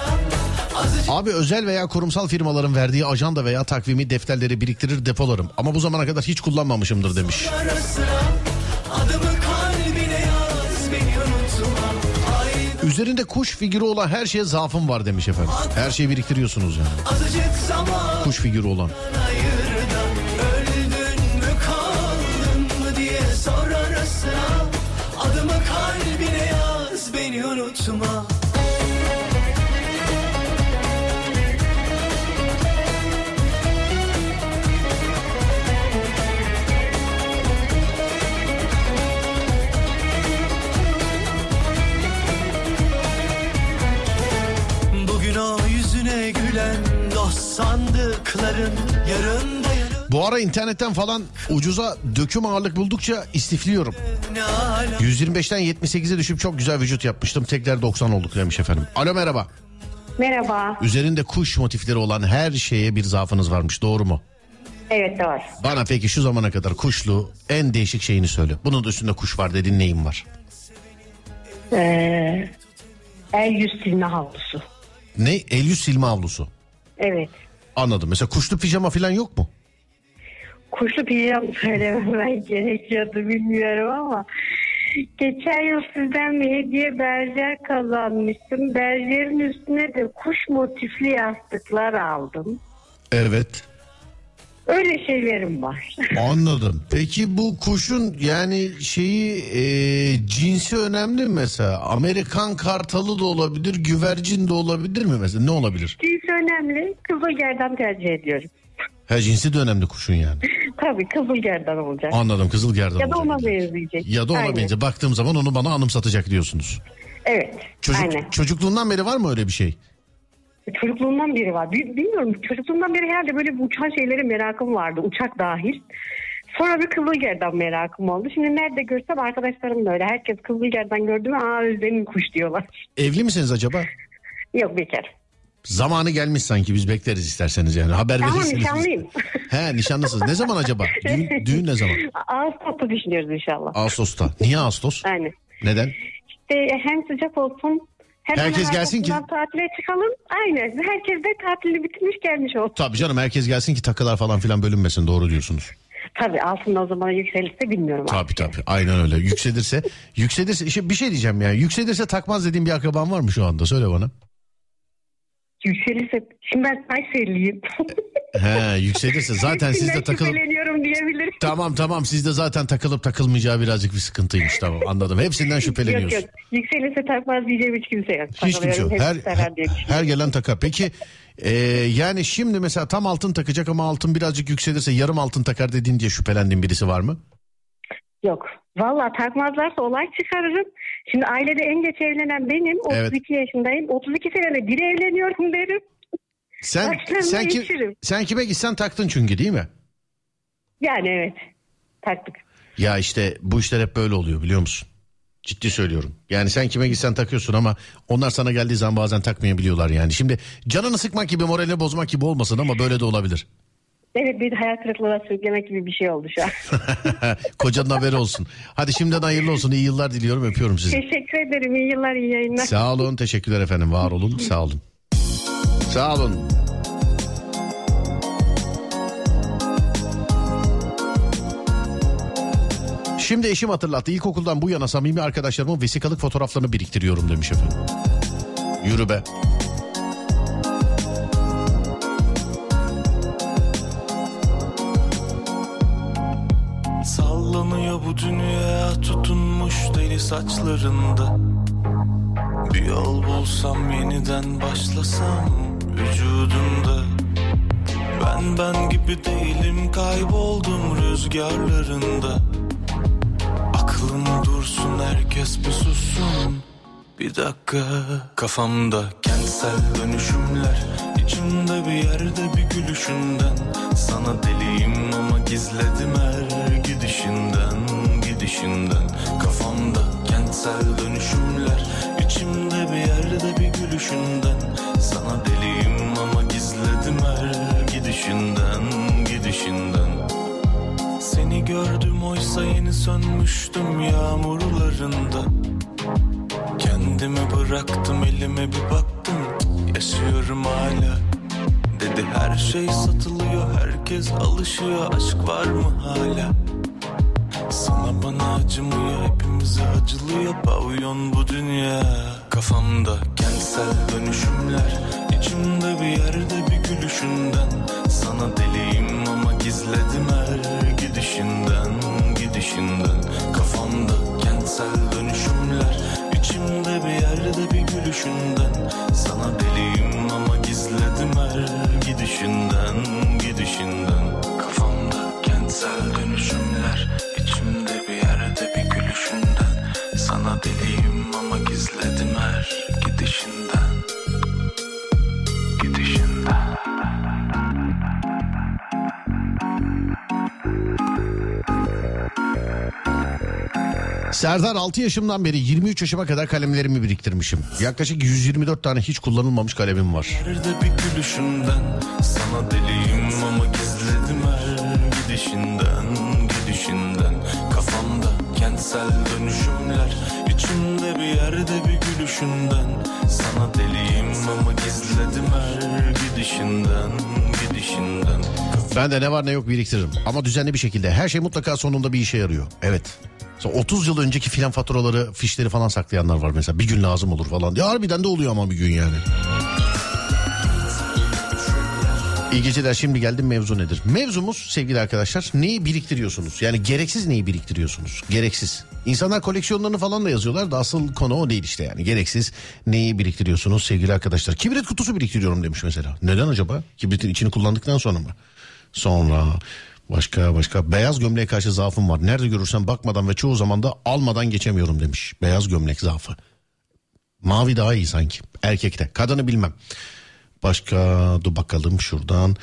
Abi özel veya kurumsal firmaların verdiği ajanda veya takvimi, defterleri biriktirir depolarım. Ama bu zamana kadar hiç kullanmamışımdır demiş. Üzerinde kuş figürü olan her şeye zaafım var demiş efendim. Her şeyi biriktiriyorsunuz yani. Kuş figürü olan. Bugün o yüzüne gülen dost sandıkların yarın da yarın. Bu ara internetten falan ucuza döküm ağırlık buldukça istifliyorum. 125'ten 78'e düşüp çok güzel vücut yapmıştım. Tekrar 90 olduk demiş efendim. Alo merhaba. Merhaba. Üzerinde kuş motifleri olan her şeye bir zaafınız varmış, doğru mu? Evet doğru. Bana peki şu zamana kadar kuşlu en değişik şeyini söyle. Bunun da üstünde kuş var dediğin neyin var? El yüz silme havlusu. Ne? El yüz silme havlusu? Evet. Anladım. Mesela kuşlu pijama falan yok mu? Kuşlu pijama söylemem gerekiyordu bilmiyorum ama geçen yıl sizden bir hediye berjer kazanmıştım. Berjerin üstüne de kuş motifli yastıklar aldım. Evet. Öyle şeylerim var. Anladım. Peki bu kuşun yani cinsi önemli mi mesela? Amerikan kartalı da olabilir, güvercin de olabilir mi mesela? Ne olabilir? Cinsi önemli. Kızılgerdan tercih ediyorum. Her cinsi de önemli kuşun yani. Tabii kızıl gerdan olacak. Anladım, kızıl gerdan olacak. Ya da ona benzeyecek. Ya da ona benzeyecek. Baktığım zaman onu bana anımsatacak diyorsunuz. Evet. Çocukluğundan beri var mı öyle bir şey? Çocukluğundan beri var. Bilmiyorum, çocukluğundan beri herhalde böyle uçan şeylere merakım vardı. Uçak dahil. Sonra bir kızılgerdan merakım oldu. Şimdi nerede görsem arkadaşlarım da öyle. Herkes kızılgerdan gördü mü, aa Özlem'in kuş diyorlar. Evli misiniz acaba? Yok, bekar. Zamanı gelmiş sanki, biz bekleriz isterseniz yani. Haber verirsiniz. Tamam, nişanlıyım. He, nişanlısınız. Ne zaman acaba? Düğün ne zaman? Ağustos'ta düşünüyoruz inşallah. Ağustos'ta. Niye Ağustos? Aynen. Neden? İşte hem sıcak olsun... Herkes gelsin ki tatile çıkalım. Aynen. Herkes de tatili bitirmiş gelmiş olsun. Tabii canım, herkes gelsin ki takılar falan filan bölünmesin. Doğru diyorsunuz. Tabii altında o zaman yükselirse bilmiyorum. Tabii artık. Tabii. Aynen öyle. Yükselirse işte bir şey diyeceğim yani. Yükselirse takmaz dediğim bir akraban var mı şu anda? Söyle bana. Yükselirse şimdi ben Kayseriliyim. He, yükselirse zaten sizde takılıp Tamam sizde zaten takılıp takılmayacağı birazcık bir sıkıntıymış, tamam anladım. Hepsinden şüpheleniyorsun. Yok. Yükselirse takmaz diyeceğim hiç kimse yok. Hiç kimse yok. Her gelen takar. Peki yani şimdi mesela tam altın takacak ama altın birazcık yükselirse yarım altın takar dediğin diye şüphelendiğin birisi var mı? Yok. Valla takmazlarsa olay çıkarırım. Şimdi ailede en geç evlenen benim. 32 yaşındayım. 32 senede biri evleniyorum derim. Sen kime gitsen taktın çünkü, değil mi? Yani evet. Taktık. Ya işte bu işler hep böyle oluyor, biliyor musun? Ciddi söylüyorum. Yani sen kime gitsen takıyorsun ama onlar sana geldiği zaman bazen takmayabiliyorlar yani. Şimdi canını sıkmak gibi, moralini bozmak gibi olmasın ama böyle de olabilir. Evet, bir hayal kırıklığına sürüklemek gibi bir şey oldu şu an. Kocanın haberi olsun. Hadi şimdiden hayırlı olsun. İyi yıllar diliyorum. Öpüyorum sizi. Teşekkür ederim. İyi yıllar, iyi yayınlar. Sağ olun. Teşekkürler efendim. Var olun. Sağ olun. Sağ olun. Şimdi eşim hatırlattı. İlkokuldan bu yana samimi arkadaşlarımın vesikalık fotoğraflarını biriktiriyorum demiş efendim. Yürü be. Sallanıyor bu dünya tutunmuş deli saçlarında. Bir yol bulsam yeniden başlasam vücudumda. Ben gibi değilim, kayboldum rüzgarlarında. Aklım dursun, herkes bir sussun bir dakika. Kafamda kentsel dönüşümler, içimde bir yerde bir gülüşünden. Sana deliyim ama gizledim her gidişinden. Kafamda kentsel dönüşümler, içimde bir yerde bir gülüşünden. Sana deliyim ama gizledim her gidişinden. Seni gördüm oysa yeni sönmüştüm yağmurlarında. Kendimi bıraktım, elime bir baktım, yaşıyorum hala. Dedi her şey satılıyor, herkes alışıyor, aşk var mı hala? Sana bana acımıyor, hepimize acılıyor, pavyon bu dünya. Kafamda kentsel dönüşümler, içimde bir yerde bir gülüşünden. Sana deliyim ama gizledim her gidişinden. Kafamda kentsel dönüşümler, içimde bir yerde bir gülüşünden. Sana deliyim ama gizledim her gidişinden. Kafamda kentsel dönüşümler, içimde bir yerde bir gülüşünden. Sana deliyim ama gizledim her gidişinden. Serdar, 6 yaşımdan beri 23 yaşıma kadar kalemlerimi biriktirmişim. Yaklaşık 124 tane hiç kullanılmamış kalemim var. Sana deliyim ama gizledim her gidişinden. Kafamda kentsel dönüşümler, içimde bir yerde bir gülüşünden. Sana deliyim ama gizledim her gidişinden. Ben de ne var ne yok biriktiririm ama düzenli bir şekilde. Her şey mutlaka sonunda bir işe yarıyor. Evet. 30 yıl önceki filan faturaları, fişleri falan saklayanlar var mesela. Bir gün lazım olur falan diye. Harbiden de oluyor ama bir gün yani. İyi geceler, şimdi geldim, mevzu nedir? Mevzumuz sevgili arkadaşlar, neyi biriktiriyorsunuz? Yani gereksiz neyi biriktiriyorsunuz? Gereksiz. İnsanlar koleksiyonlarını falan da yazıyorlar da asıl konu o değil işte yani. Gereksiz neyi biriktiriyorsunuz sevgili arkadaşlar? Kibrit kutusu biriktiriyorum demiş mesela. Neden acaba? Kibritin içini kullandıktan sonra mı? Sonra Başka beyaz gömleğe karşı zaafım var. Nerede görürsem bakmadan ve çoğu zaman da almadan geçemiyorum demiş. Beyaz gömlek zaafı. Mavi daha iyi sanki erkekte. Kadını bilmem. Başka dur bakalım şuradan.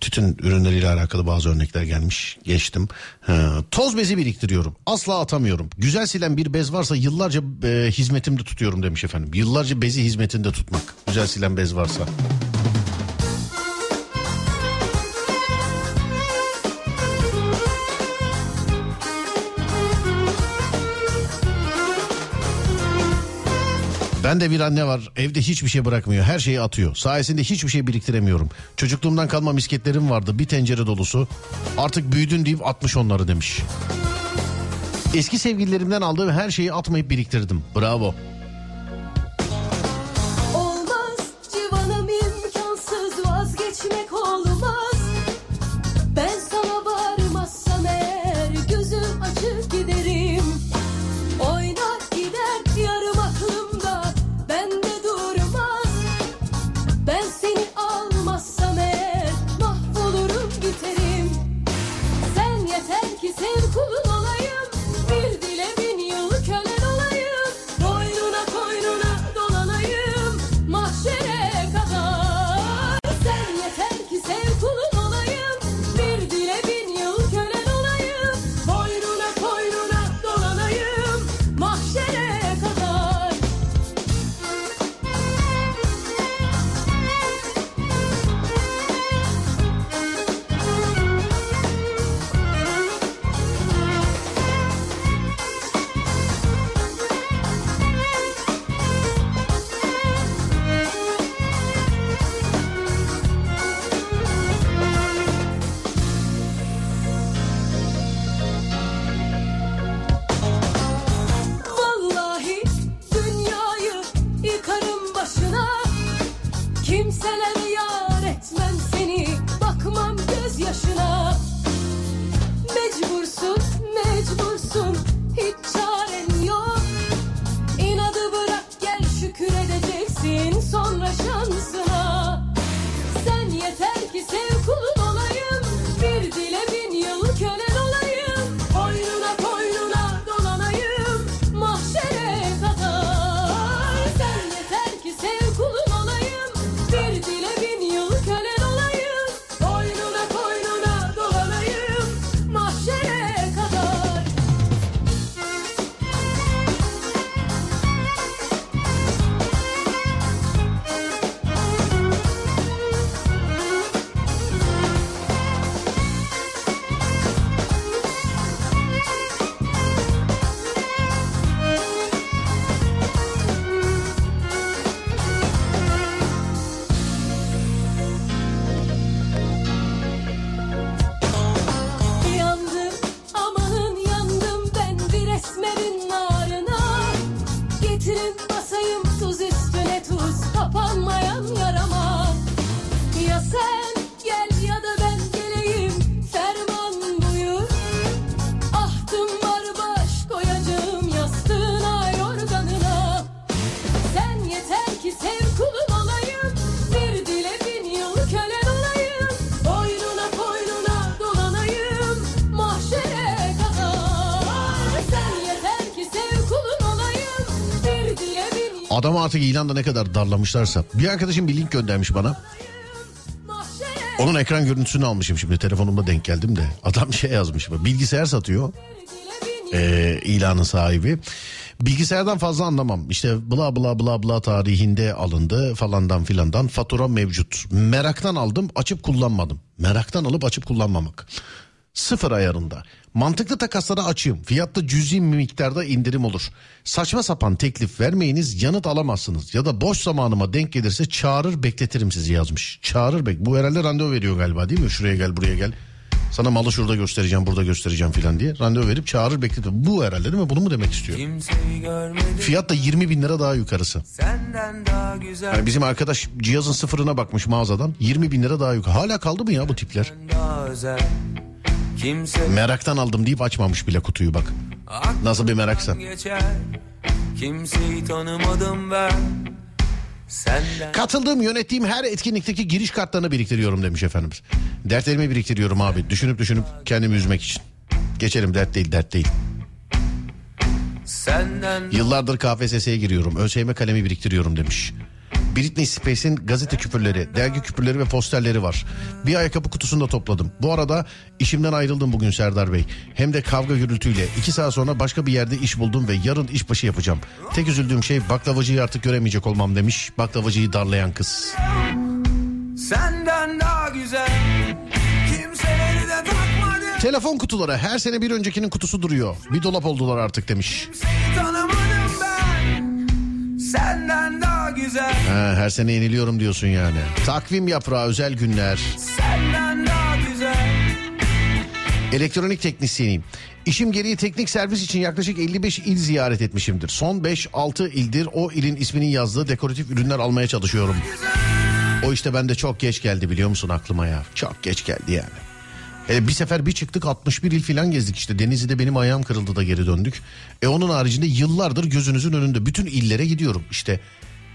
Tütün ürünleriyle alakalı bazı örnekler gelmiş. Geçtim. Toz bezi biriktiriyorum. Asla atamıyorum. Güzel silen bir bez varsa yıllarca hizmetimde tutuyorum demiş efendim. Yıllarca bezi hizmetinde tutmak. Güzel silen bez varsa. Ben de bir anne var, evde hiçbir şey bırakmıyor, her şeyi atıyor. Sayesinde hiçbir şey biriktiremiyorum. Çocukluğumdan kalma misketlerim vardı, bir tencere dolusu. Artık büyüdün deyip atmış onları demiş. Eski sevgililerimden aldığım her şeyi atmayıp biriktirdim. Bravo. Olmaz, civanım imkansız, vazgeçmek olmaz. Ben sana varmazsam eğer gözüm açık giderim. Oynar gider yarım. Adamı artık ilanda ne kadar darlamışlarsa. Bir arkadaşım bir link göndermiş bana. Onun ekran görüntüsünü almışım şimdi. Telefonumda denk geldim de. Adam şey yazmış. Bilgisayar satıyor. İlanın sahibi. Bilgisayardan fazla anlamam. İşte bla bla bla bla tarihinde alındı falandan filandan. Fatura mevcut. Meraktan aldım, açıp kullanmadım. Meraktan alıp açıp kullanmamak. Sıfır ayarında. Mantıklı takaslara açayım. Fiyatta cüzi miktarda indirim olur. Saçma sapan teklif vermeyiniz, yanıt alamazsınız. Ya da boş zamanıma denk gelirse çağırır bekletirim sizi yazmış. Çağırır bek. Bu herhalde randevu veriyor galiba değil mi? Şuraya gel, buraya gel. Sana malı şurada göstereceğim, burada göstereceğim filan diye. Randevu verip çağırır bekletir. Bu herhalde değil mi? Bunu mu demek istiyor? Fiyat da 20.000 lira daha yukarısı. Yani bizim arkadaş cihazın sıfırına bakmış mağazadan. 20.000 lira daha yukarı. Hala kaldı mı ya bu tipler? Kimse meraktan aldım deyip açmamış bile kutuyu bak. Nasıl bir meraksa. Kimseyi tanımadım ben. Senden... Katıldığım, yönettiğim her etkinlikteki giriş kartlarını biriktiriyorum demiş efendimiz. Dertlerimi biriktiriyorum abi. Düşünüp düşünüp kendimi üzmek için. Geçelim, dert değil, dert değil. Senden... Yıllardır KPSS'ye giriyorum. ÖSYM kalemi biriktiriyorum demiş. Britney Spears'in gazete küpürleri, dergi küpürleri ve posterleri var. Bir ayakkabı kutusunda topladım. Bu arada işimden ayrıldım bugün Serdar Bey. Hem de kavga gürültüyle. 2 saat sonra başka bir yerde iş buldum ve yarın işbaşı yapacağım. Tek üzüldüğüm şey baklavacıyı artık göremeyecek olmam demiş. Baklavacıyı darlayan kız. Senden daha güzel. Kimseleri de takmadı. Telefon kutuları her sene bir öncekinin kutusu duruyor. Bir dolap oldular artık demiş. Kimseyi tanımadım ben. Senden daha güzel. Ha, her sene yeniliyorum diyorsun yani. Takvim yaprağı, özel günler. Senden daha güzel. Elektronik teknisyeniyim. İşim gereği teknik servis için yaklaşık 55 il ziyaret etmişimdir. Son 5-6 ildir o ilin isminin yazdığı dekoratif ürünler almaya çalışıyorum. O işte bende çok geç geldi biliyor musun aklıma ya. Çok geç geldi yani. Bir sefer bir çıktık 61 il falan gezdik işte. Denizli'de benim ayağım kırıldı da geri döndük. Onun haricinde yıllardır gözünüzün önünde bütün illere gidiyorum işte.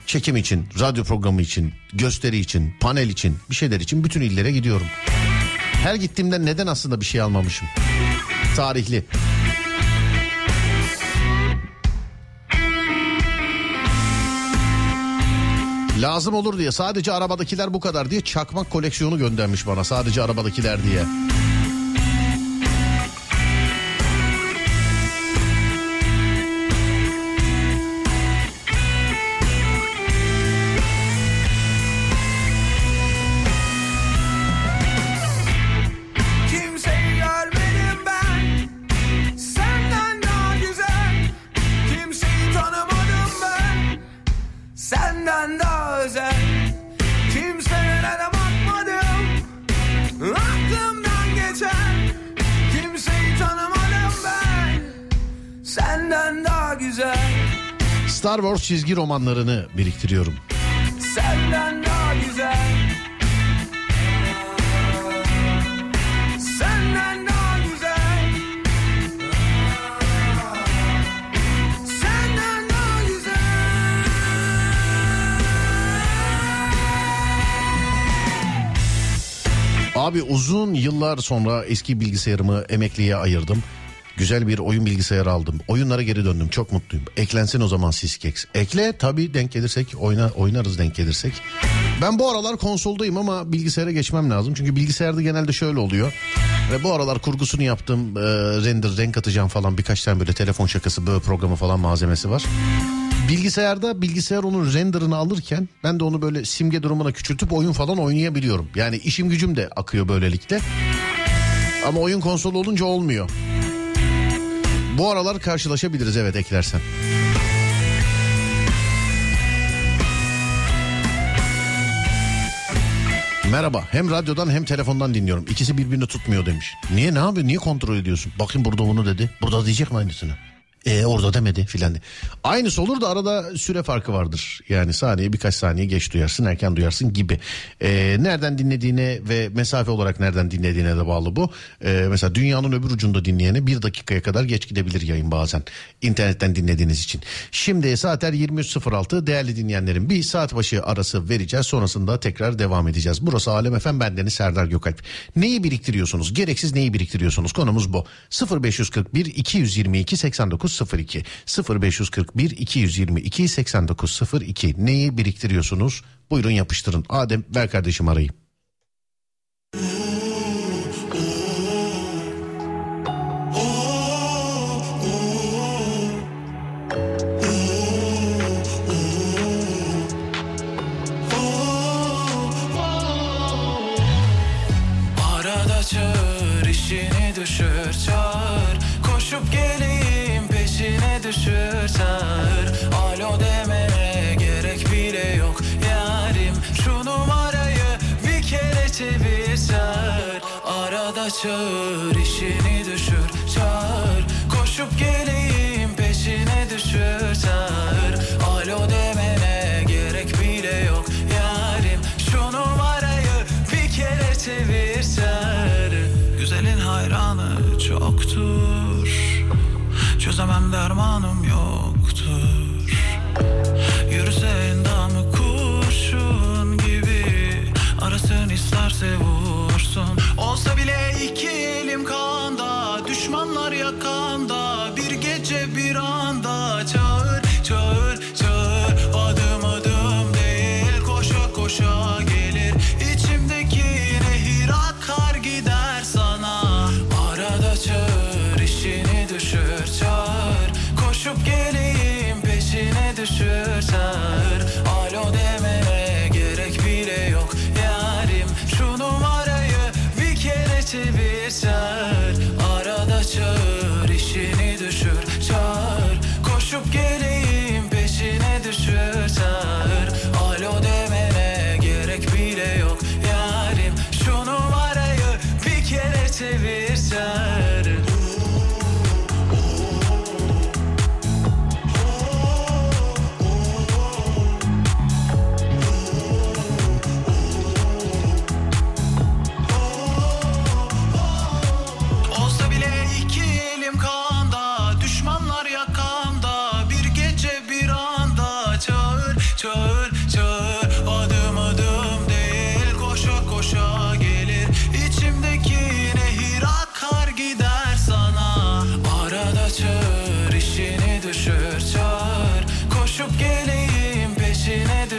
Çekim için, radyo programı için, gösteri için, panel için, bir şeyler için bütün illere gidiyorum. Her gittiğimde neden aslında bir şey almamışım? Tarihli. Lazım olur diye sadece arabadakiler bu kadar diye çakmak koleksiyonu göndermiş bana. Sadece arabadakiler diye. Star Wars çizgi romanlarını biriktiriyorum. Senden daha güzel. Senden daha güzel. Senden daha güzel. Abi uzun yıllar sonra eski bilgisayarımı emekliye ayırdım. Güzel bir oyun bilgisayarı aldım. Oyunlara geri döndüm. Çok mutluyum. Eklensin o zaman Siskeks. Ekle tabii, denk gelirsek oynarız denk gelirsek. Ben bu aralar konsoldayım ama bilgisayara geçmem lazım. Çünkü bilgisayarda genelde şöyle oluyor. Ve bu aralar kurgusunu yaptım. Render, renk atacağım falan, birkaç tane böyle telefon şakası, böyle programı falan malzemesi var. Bilgisayarda bilgisayar onun renderını alırken ben de onu böyle simge durumuna küçültüp oyun falan oynayabiliyorum. Yani işim gücüm de akıyor böylelikle. Ama oyun konsolu olunca olmuyor. Bu aralar karşılaşabiliriz evet, eklersen. Merhaba, hem radyodan hem telefondan dinliyorum. İkisi birbirini tutmuyor demiş. Niye, ne yapıyor, niye kontrol ediyorsun? Bakayım burada onu dedi. Burada diyecek mi aynısını? Orada demedi filan. Aynısı olur da arada süre farkı vardır. Yani saniye, birkaç saniye geç duyarsın, erken duyarsın gibi. Nereden dinlediğine ve mesafe olarak nereden dinlediğine de bağlı bu. Mesela dünyanın öbür ucunda dinleyene 1 dakikaya kadar geç gidebilir yayın bazen. İnternetten dinlediğiniz için. Şimdi saatler 23.06. Değerli dinleyenlerim, bir saat başı arası vereceğiz. Sonrasında tekrar devam edeceğiz. Burası Alem Efem, bendeniz Serdar Gökalp. Neyi biriktiriyorsunuz? Gereksiz neyi biriktiriyorsunuz? Konumuz bu. 0541 222 89 02 0541 222 89 02. Neyi biriktiriyorsunuz? Buyurun yapıştırın. Adem, ver kardeşim arayayım. Arada çağır, işini düşür, çağır. Koşup geleyim, peşine düşür, çağır. Alo demeye gerek bile yok yarim, şu numarayı bir kere çevir, çağır. Arada çağır, işini düşür, çağır. Koşup geleyim, peşine düşür, çağır. Alo demeye gerek bile yok yarim, şu numarayı bir kere çevir, çağır. Güzelin hayranı çoktur, çözemem dermanım yoktur. Yürüse endamı kur.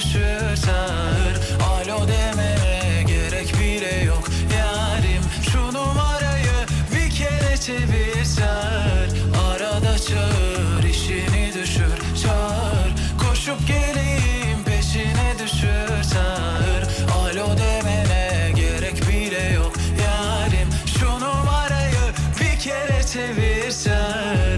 düşür çağır. Alo demeye gerek bile yok yarim, şu numarayı bir kere çevir çağır. Arada çağır, işini düşür çağır. Koşup geleyim peşine düşür çağır. Alo demene gerek bile yok yarim, şu numarayı bir kere çevir çağır.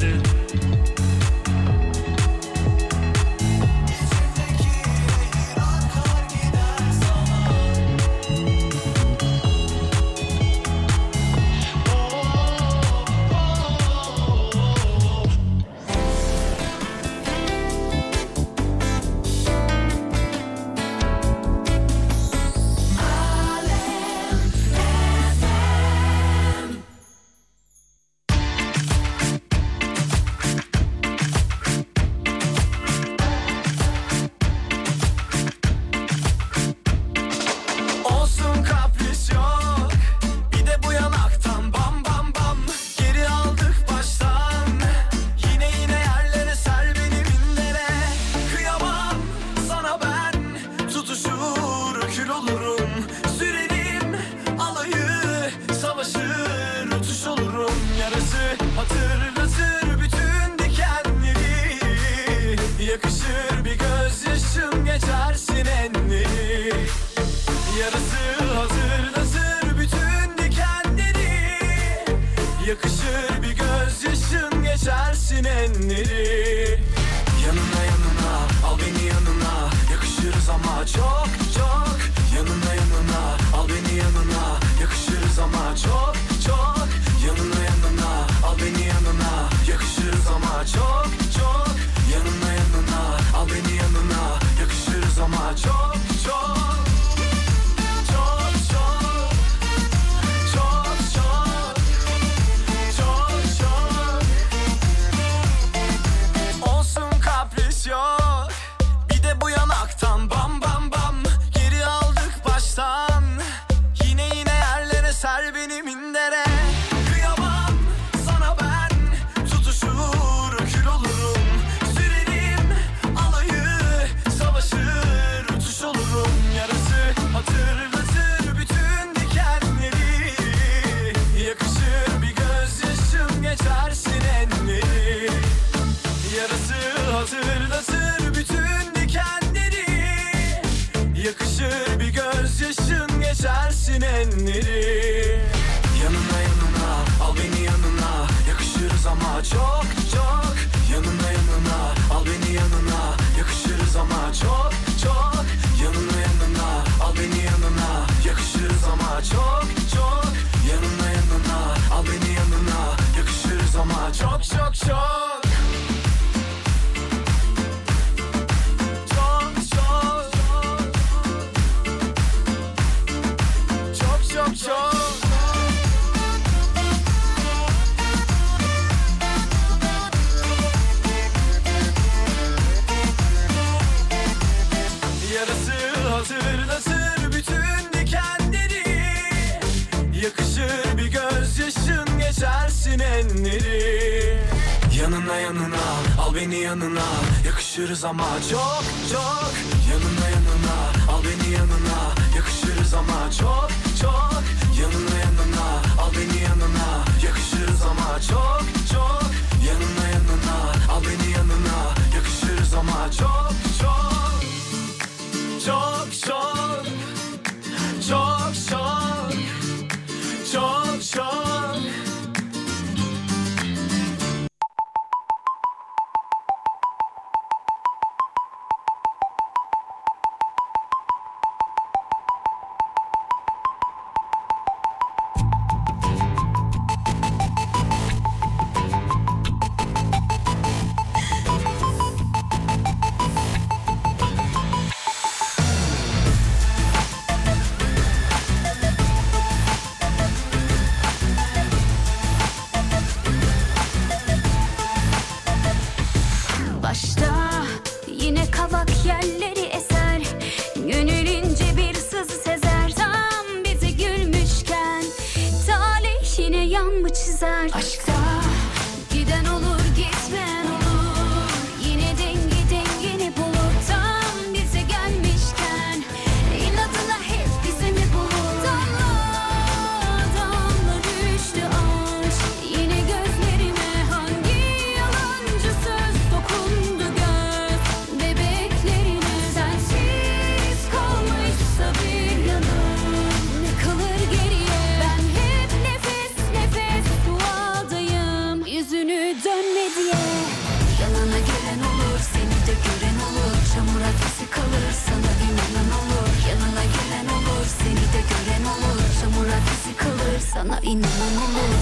sana inanan olur.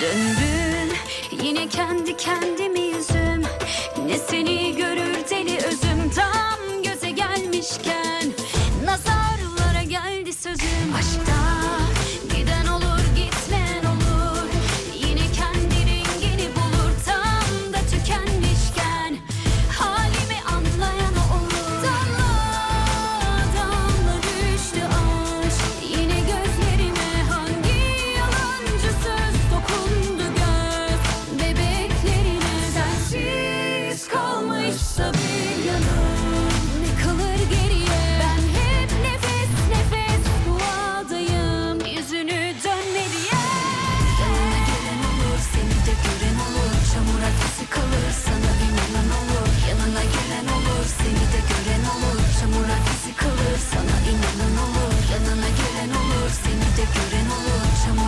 Döndün yine kendi kendimi yüzüm, ne seni görür deli özüm, tam göze gelmişken nazarlara geldi sözüm. Aşkta giden olur gitmeyen olur, yine kendi rengini bulur, tam da tükenmişken halimi anlayan olur. Damla damla düştü aşk, yine gözlerime hangi yalancı söz dokundu göz bebeklerine. Sensiz kalmışsa bir yanım, ne kalır geriye? Ben hep nefes nefes duadayım, yüzünü dönme diye. Yanına gelen olur, seni de gören olur, çamur arkası kalır sana inanan olur. Yanına gelen olur, seni de gören olur, çamur arkası kalır sana inanan olur. Yanına gelen olur, seni de gören olur,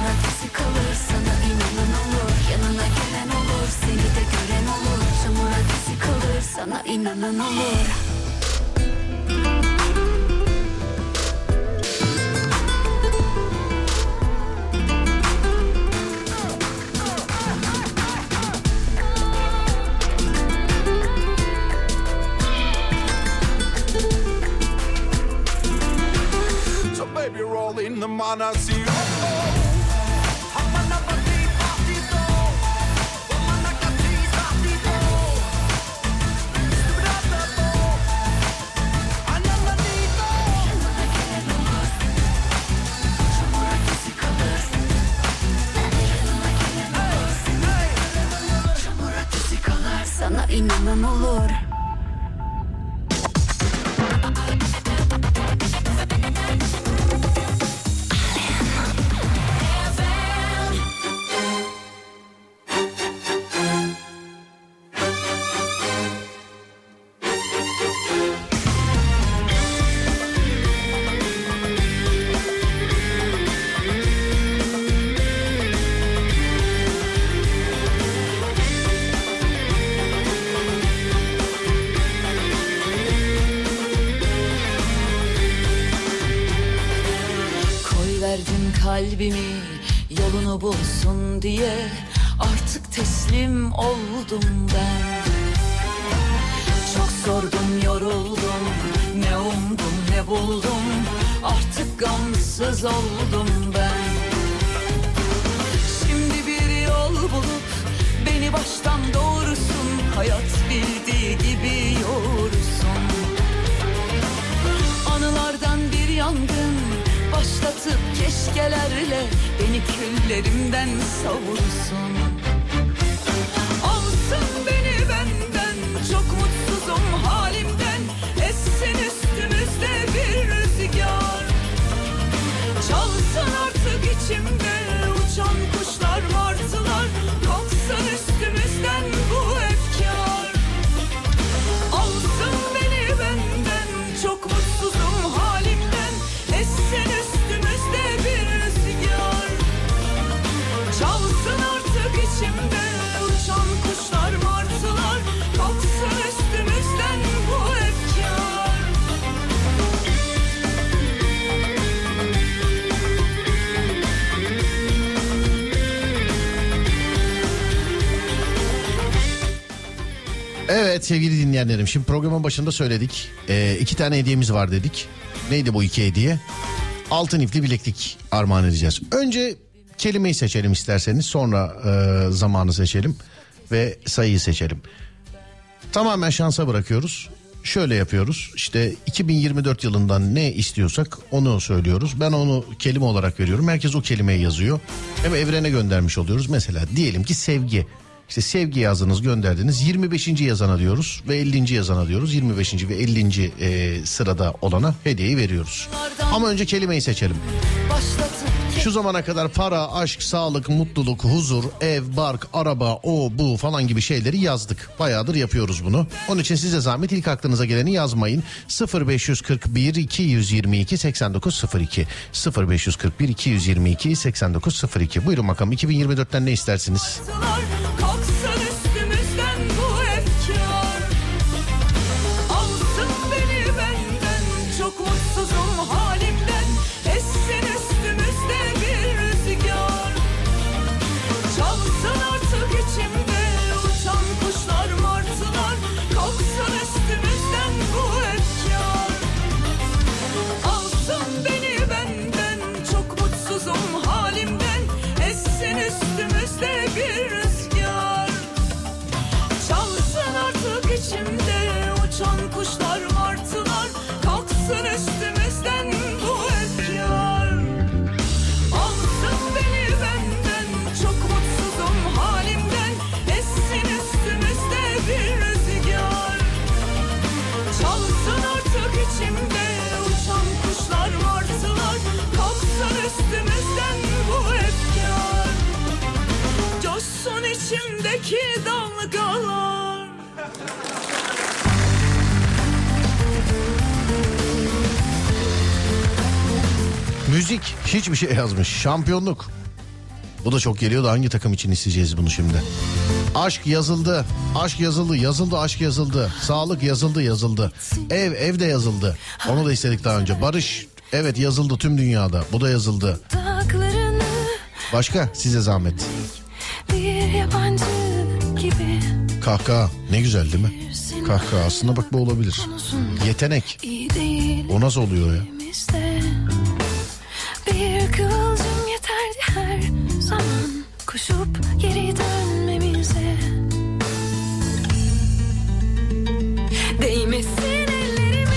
çamur arkası kalır sana inanan olur. Yanına gelen olur, seni de gören olur, çamur arkası kalır sana inanan olur. So baby roll in the manasio. Yanına gelen olur, çamur arkası kalır. Yanına gelen olur, çamur arkası kalır sana inanan olur. Koy verdim kalbimi yolunu bulsun diye, artık teslim oldum ben. Çok sordum, yoruldum, ne umdum ne buldum, artık gamsız oldum ben. Şimdi bir yol bulup beni baştan doğursun, hayat bildiği gibi yoğursun. Anılardan bir yangın başlatıp keşkelerle beni küllerimden savursun. Alsın beni benden, çok mutsuzum halimden, essin üstümüzde bir rüzgar. Çalsın artık içimde uçan kuşlar martılar, kalksın üstümüzden bu efkar. Alsın beni benden, çok mutsuzum halimden, essin üstümüzde bir rüzgar. Çalsın artık içimde uçan kuşlar martılar, kalksın üstümüzden bu efkar. Evet sevgili dinleyenlerim, şimdi programın başında söyledik. İki tane hediyemiz var dedik. Neydi bu iki hediye? Altın ipli bileklik armağan edeceğiz. Önce kelimeyi seçelim isterseniz, sonra zamanı seçelim ve sayıyı seçelim. Tamamen şansa bırakıyoruz. Şöyle yapıyoruz, işte 2024 yılından ne istiyorsak onu söylüyoruz. Ben onu kelime olarak veriyorum. Herkes o kelimeyi yazıyor. Hem evrene göndermiş oluyoruz. Mesela diyelim ki sevgi. İşte sevgi yazdınız, gönderdiniz. 25. yazana diyoruz ve 50. yazana diyoruz. 25. ve 50. Sırada olana hediyeyi veriyoruz. Ama önce kelimeyi seçelim. Şu zamana kadar para, aşk, sağlık, mutluluk, huzur, ev, bark, araba, o, bu falan gibi şeyleri yazdık. Bayağıdır yapıyoruz bunu. Onun için size zahmet ilk aklınıza geleni yazmayın. 0541 222 8902, 0541 222 8902. Buyurun bakalım, 2024'ten ne istersiniz? Kalksın üstümüzden bu ev. üste bir rüzgar. Çalsın artık içimde uçan kuşlar, martılar, kalksın üstümüzden bu efkar. Alsın beni benden, çok mutsuzum halimden, essin üstümüzde bir rüzgar. Çalsın artık içimde uçan kuşlar, martılar, kalksın üstümüzden bu efkar. Coşsun içimdeki dalgalar. Müzik hiçbir şey yazmış. Şampiyonluk. Bu da çok geliyor da hangi takım için isteyeceğiz bunu şimdi? Aşk yazıldı. Aşk yazıldı. Yazıldı aşk yazıldı. Sağlık yazıldı yazıldı. Ev evde yazıldı. Onu da istedik daha önce. Barış evet yazıldı tüm dünyada. Bu da yazıldı. Başka size zahmet. Kahkaha ne güzel değil mi? Kahkaha aslında bak bu olabilir. Yetenek. O nasıl oluyor ya? Koşup geri dönmemize değmesin ellerimiz,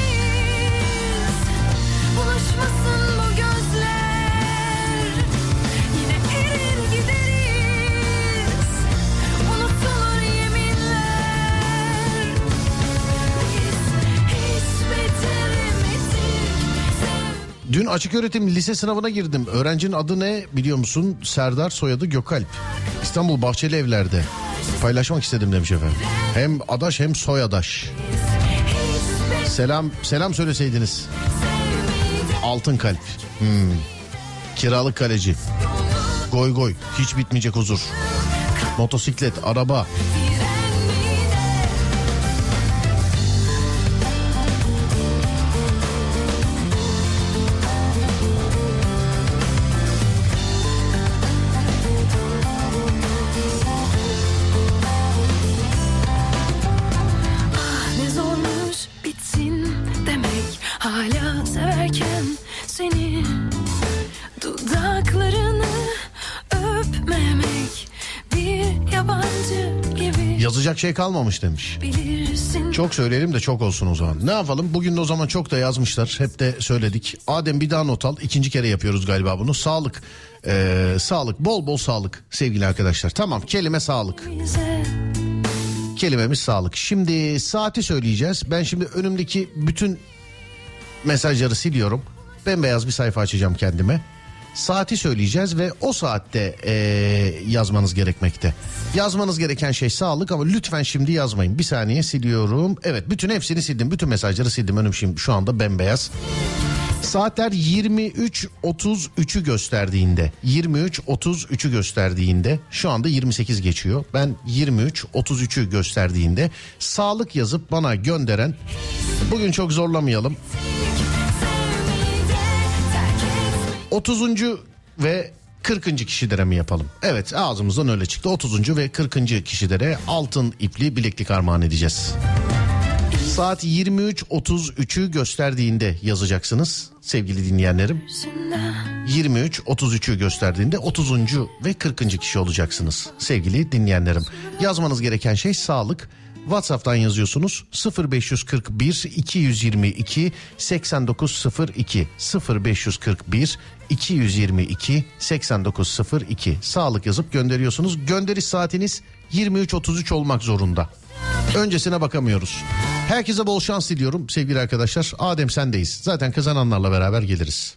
bulaşmasın bu gözler. Yine erir gideriz, unutulur yeminler. Biz hiç beceremedik. Dün açık öğretim lise sınavına girdim. Öğrencinin adı ne biliyor musun? Serdar, soyadı Gökalp. İstanbul Bahçeli Evler'de. Paylaşmak istedim demiş efendim. Hem adaş hem soyadaş. Selam söyleseydiniz. Altın kalp. Kiralık kaleci. Goy goy. Hiç bitmeyecek huzur. Motosiklet, araba. Şey kalmamış demiş. Çok söyleyelim de çok olsun o zaman. Ne yapalım? Bugün de o zaman çok da yazmışlar. Hep de söyledik. Adem bir daha not al. İkinci kere yapıyoruz galiba bunu. Sağlık. Sağlık. Bol bol sağlık sevgili arkadaşlar. Tamam. Kelime sağlık. Kelimemiz sağlık. Şimdi saati söyleyeceğiz. Ben şimdi önümdeki bütün mesajları siliyorum. Bembeyaz bir sayfa açacağım kendime. Saati söyleyeceğiz ve o saatte yazmanız gerekmekte. Yazmanız gereken şey sağlık ama lütfen şimdi yazmayın. Bir saniye siliyorum. Evet, bütün hepsini sildim. Bütün mesajları sildim. Önüm şimdi şu anda bembeyaz. Saatler 23.33'ü gösterdiğinde. 23.33'ü gösterdiğinde. Şu anda 28 geçiyor. Ben 23.33'ü gösterdiğinde sağlık yazıp bana gönderen, bugün çok zorlamayalım, 30. ve 40. kişilere mi yapalım? Evet, ağzımızdan öyle çıktı. 30. ve 40. kişilere altın ipli bileklik armağan edeceğiz. Saat 23.33'ü gösterdiğinde yazacaksınız sevgili dinleyenlerim. 23.33'ü gösterdiğinde 30. ve 40. kişi olacaksınız sevgili dinleyenlerim. Yazmanız gereken şey sağlık. WhatsApp'tan yazıyorsunuz 0541 222 8902, 0541 222 8902 sağlık yazıp gönderiyorsunuz. Gönderiş saatiniz 23.33 olmak zorunda. Öncesine bakamıyoruz. Herkese bol şans diliyorum sevgili arkadaşlar. Adem sendeyiz. Zaten kazananlarla beraber geliriz.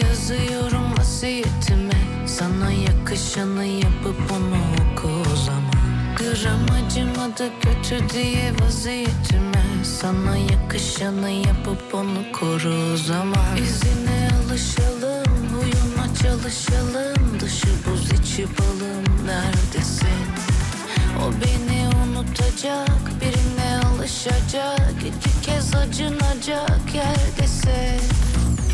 Yazıyorum vasiyetime, sana yakışanı yapıp onu oku o zaman. Gram acımadı kötü diye vaziyetime, sana yakışanı yapıp onu koru o zaman. İzine alışalım, uyuma çalışalım, dışı buz içi balım neredesin? O beni unutacak, birine alışacak, iki kez acınacak yerdesin.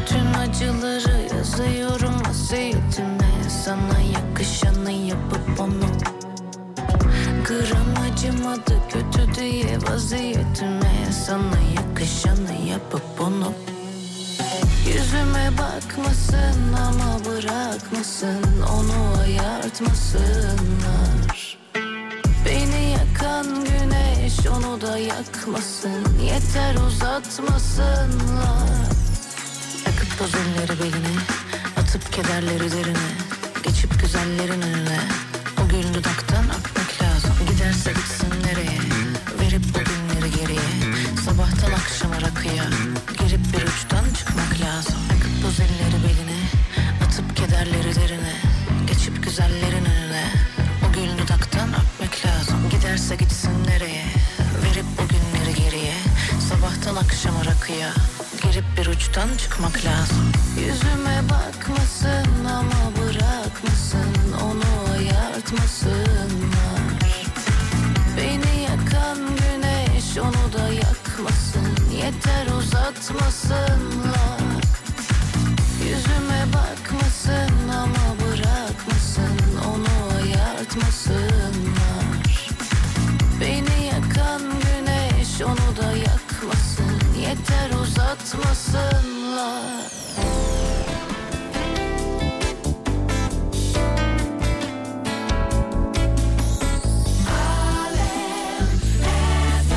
Bütün acıları yazıyorum vasiyetime, sana yakışanı yapıp onu. Gram acımadı kötü diye vaziyetime, sana yakışanı yapıp onu. Yüzüme bakmasın ama bırakmasın, onu ayartmasınlar. Beni yakan güneş onu da yakmasın, yeter uzatmasınlar. Yakıp tozenleri beline, atıp kederleri derine, geçip güzellerin önüne. O gül dudaktan akmak lazım, giderse gitsin nereye, verip o günleri geriye. Sabahtan akşama rakıya, girip bir uçtan çıkmak lazım. Yakıp tozenleri beline, atıp kederleri derine, geçip güzellerin önüne. O gül dudaktan akmak lazım, giderse gitsin nereye, verip o günleri geriye. Sabahtan akşama rakıya, girip bir uçtan çıkmak lazım. Yüzüme bakmasın ama bırakmasın, onu ayartmasınlar. Beni yakan güneş onu da yakmasın, yeter uzatmasınlar. Yüzüme bakmasın ama bırakmasın, onu ayartmasınlar. Beni yakan güneş onu da yakmasın, yeter uzatmasınlar. Alem FM.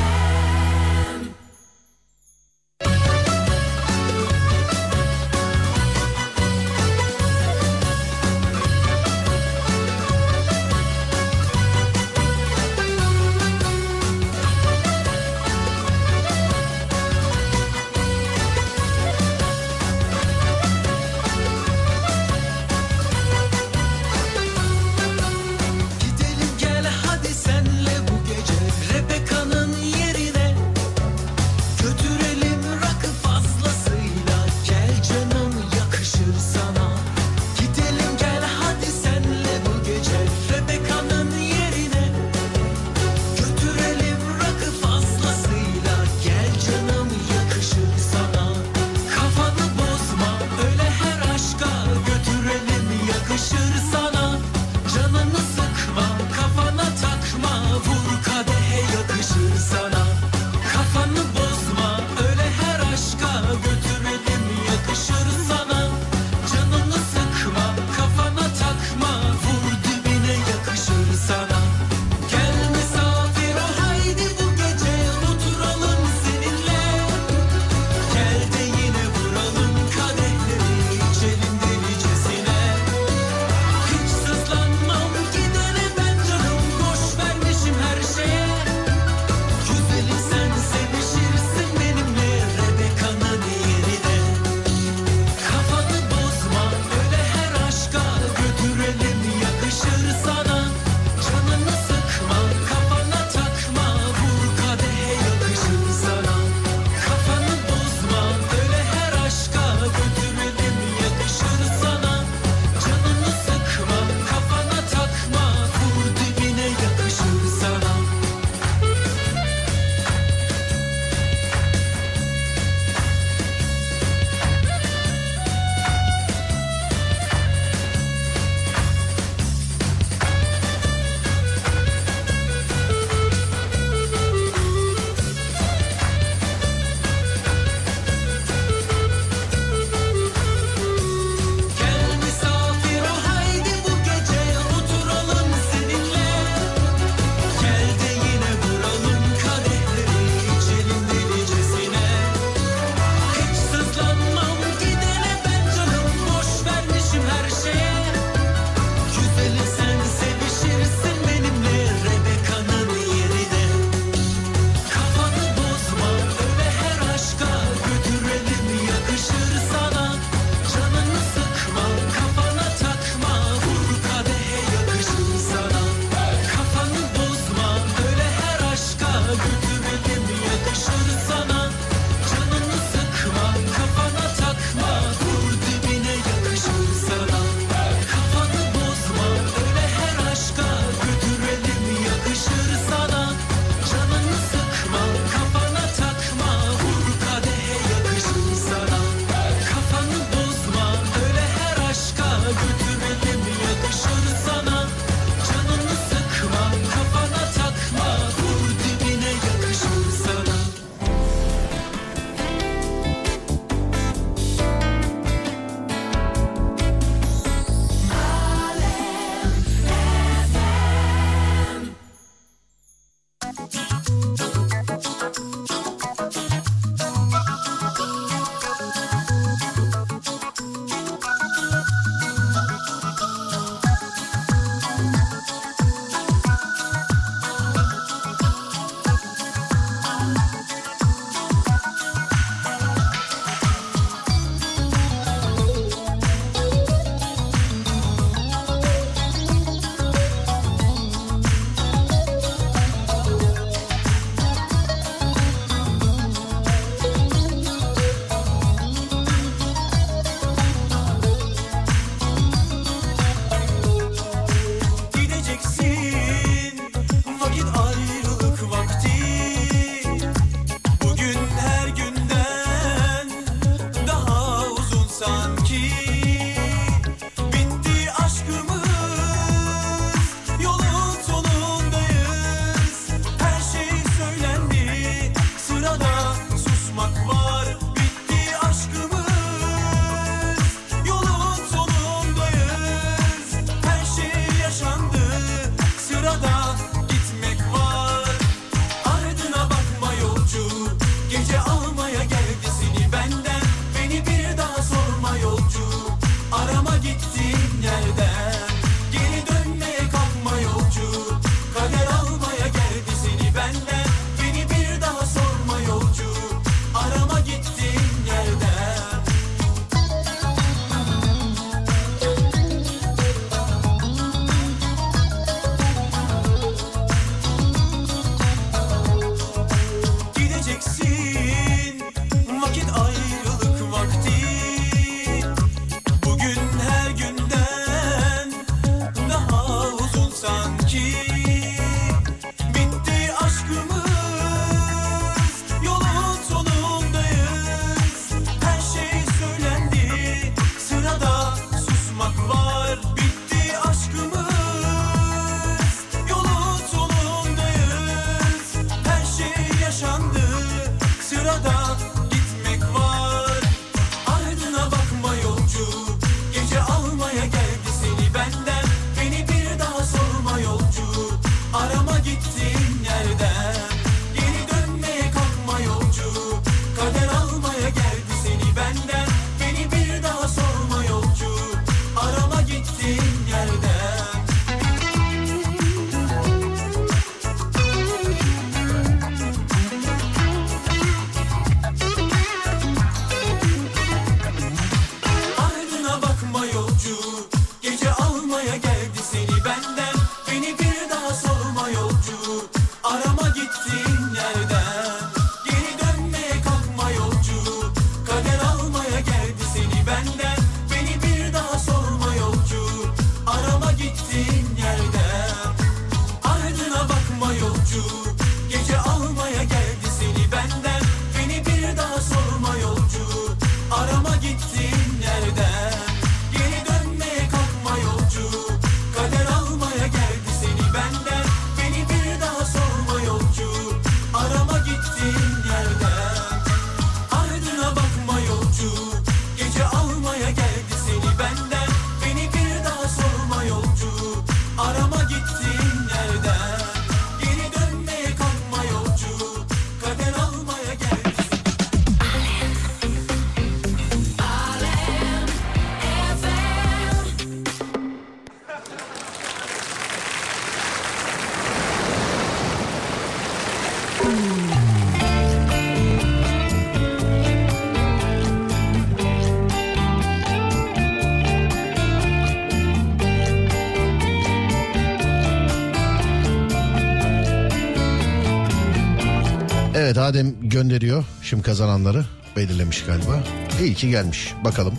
Evet, Adem gönderiyor şimdi kazananları. Belirlemiş galiba. İyi ki gelmiş. Bakalım.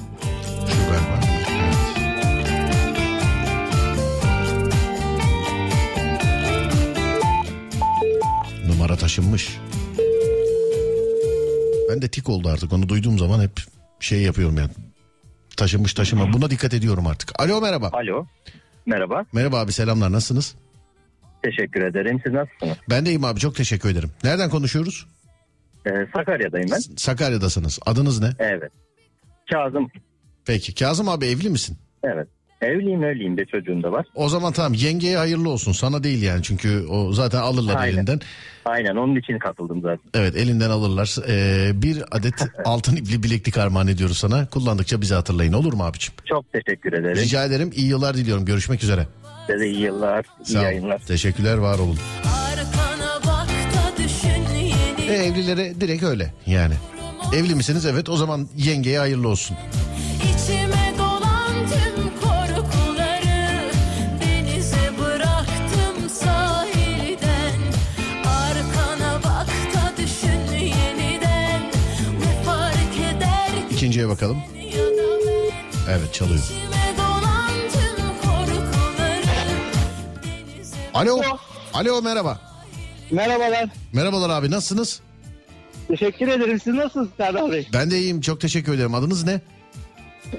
Şu galiba. Numara taşınmış. Ben de tik oldu artık. Onu duyduğum zaman hep şey yapıyorum yani. Taşınmış taşıma. Buna dikkat ediyorum artık. Alo, merhaba. Alo. Merhaba. Merhaba abi, selamlar, nasılsınız? Teşekkür ederim. Siz nasılsınız? Ben deyim abi, çok teşekkür ederim. Nereden konuşuyoruz? Sakarya'dayım ben. Sakarya'dasınız. Adınız ne? Evet. Kazım. Peki. Kazım abi, evli misin? Evet. Evliyim de çocuğum da var. O zaman tamam, yengeye hayırlı olsun, sana değil yani, çünkü o zaten alırlar. Aynen. Elinden. Aynen, onun için katıldım zaten. Evet, elinden alırlar. Bir adet altın ipli bileklik armağan ediyoruz sana. Kullandıkça bizi hatırlayın, olur mu abiciğim? Çok teşekkür ederim. Rica ederim, iyi yıllar diliyorum, görüşmek üzere. Size de iyi yıllar, iyi yayınlar. Teşekkürler, var olun. Evlilere direkt öyle yani. Evli misiniz? Evet, o zaman yengeye hayırlı olsun. İkinciye bakalım. Evet, çalıyor. Alo. Alo, merhaba. Merhabalar. Merhabalar abi, nasılsınız? Teşekkür ederim. Siz nasılsınız Serdar Bey? Ben de iyiyim, çok teşekkür ederim. Adınız ne?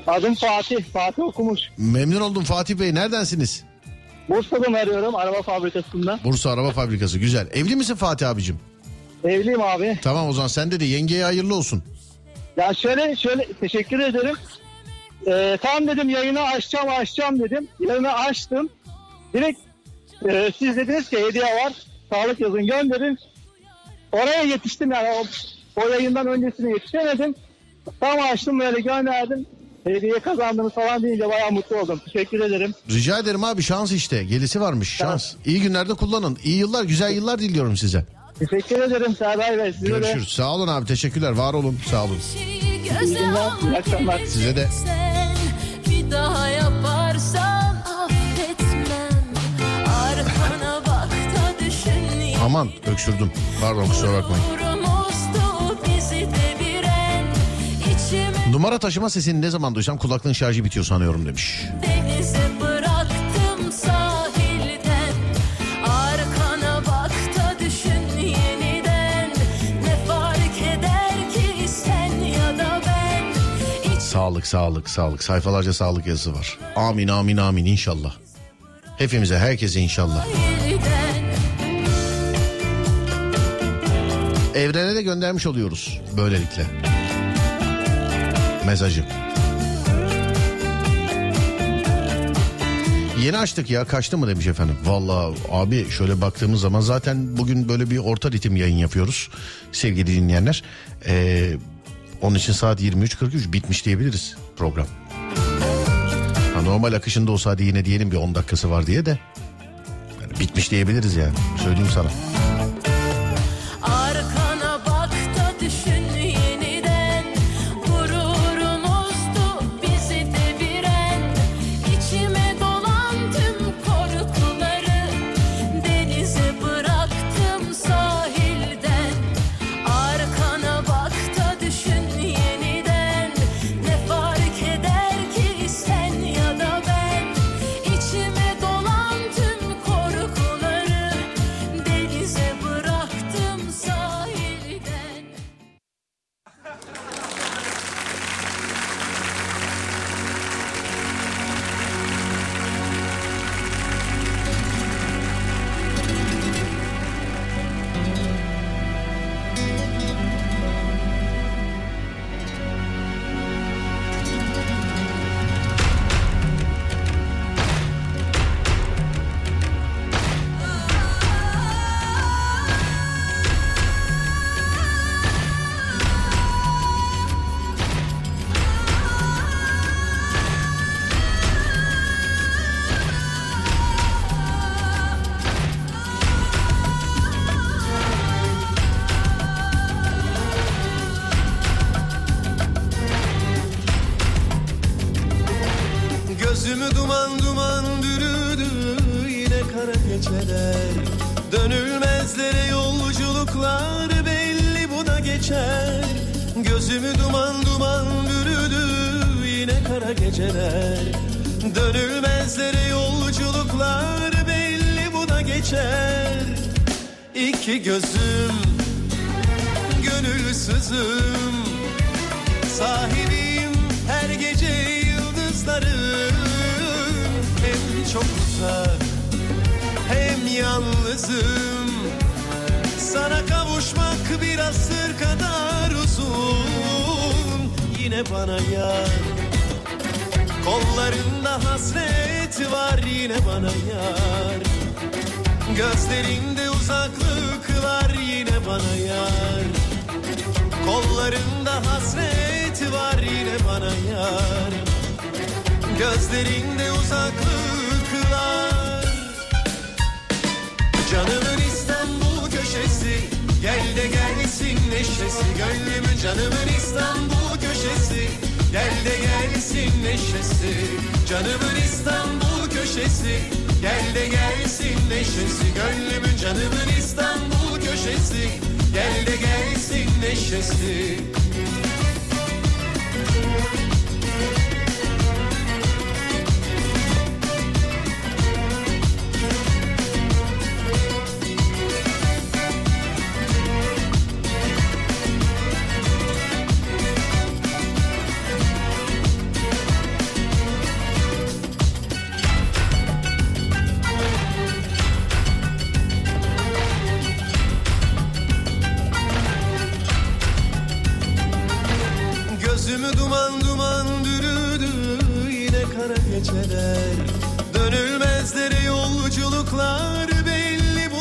Adım Fatih. Fatih Okumuş. Memnun oldum Fatih Bey. Neredensiniz? Bursa'dan arıyorum, araba fabrikasından. Bursa Araba Fabrikası, güzel. Evli misin Fatih abicim? Evliyim abi. Tamam, o zaman sen de yengeye hayırlı olsun. Ya şöyle teşekkür ederim. Tam dedim yayını açacağım dedim. Yayını açtım. Direkt siz dediniz ki hediye var. Sağlık yazın gönderin. Oraya yetiştim yani. O yayından öncesine yetişemedim. Tam açtım, böyle gönderdim. Hediye kazandınız falan deyince bayağı mutlu oldum. Teşekkür ederim. Rica ederim abi, şans işte. Gelisi varmış, şans. Evet. İyi günlerde kullanın. İyi yıllar, güzel yıllar diliyorum size. Teşekkür ederim Serdar Bey. Size görüşürüz. De. Sağ olun abi, teşekkürler. Var olun, sağ olun. İyi günler, iyi akşamlar. Size de. Bir daha yaparsan affetmem. Arkana bak da düşün. Aman, öksürdüm. Pardon, kusura bakmayın. Numara taşıma sesini ne zaman duysam kulaklığın şarjı bitiyor sanıyorum demiş. Denize bıraktım sahilden. Arkana bak da düşün yeniden. Ne fark eder ki sen ya da ben. Sağlık. Sayfalarca sağlık yazısı var. Amin amin amin, inşallah. Hepimize, herkese inşallah. Evrene de göndermiş oluyoruz böylelikle mesajı. Yeni açtık ya, kaçtı mı demiş efendim. Vallahi abi, şöyle baktığımız zaman zaten bugün böyle bir orta ritim yayın yapıyoruz sevgili dinleyenler. Onun için saat 23.43 bitmiş diyebiliriz program. Ha, normal akışında olsa hadi yine diyelim bir 10 dakikası var diye de yani bitmiş diyebiliriz yani, söyleyeyim sana. Dönülmezlere yolculuklar belli. geçer. Gözümü duman duman bürüdü yine kara geceler. Dönülmezlere yolculuklar belli buna geçer. İki gözüm, gönülsüzüm, sahibim her gece yıldızlarım. Hem çok uzak hem yalnızım. Sana kavuşmak bir asır kadar uzun. Yine bana yar, kollarında hasret var. Yine bana yar, gözlerinde uzaklık var. Yine bana yar, kollarında hasret var. Yine bana yar, gözlerinde uzaklık var. Canımın İstanbul köşesi, gel de gelsin neşesi. Gönlümün canımın İstanbul köşesi, gel de gelsin neşesi. Canımın İstanbul köşesi, gel de gelsin neşesi. Gönlümün canımın İstanbul köşesi, gel de gelsin neşesi. Dönülmezlere yolculuklar belli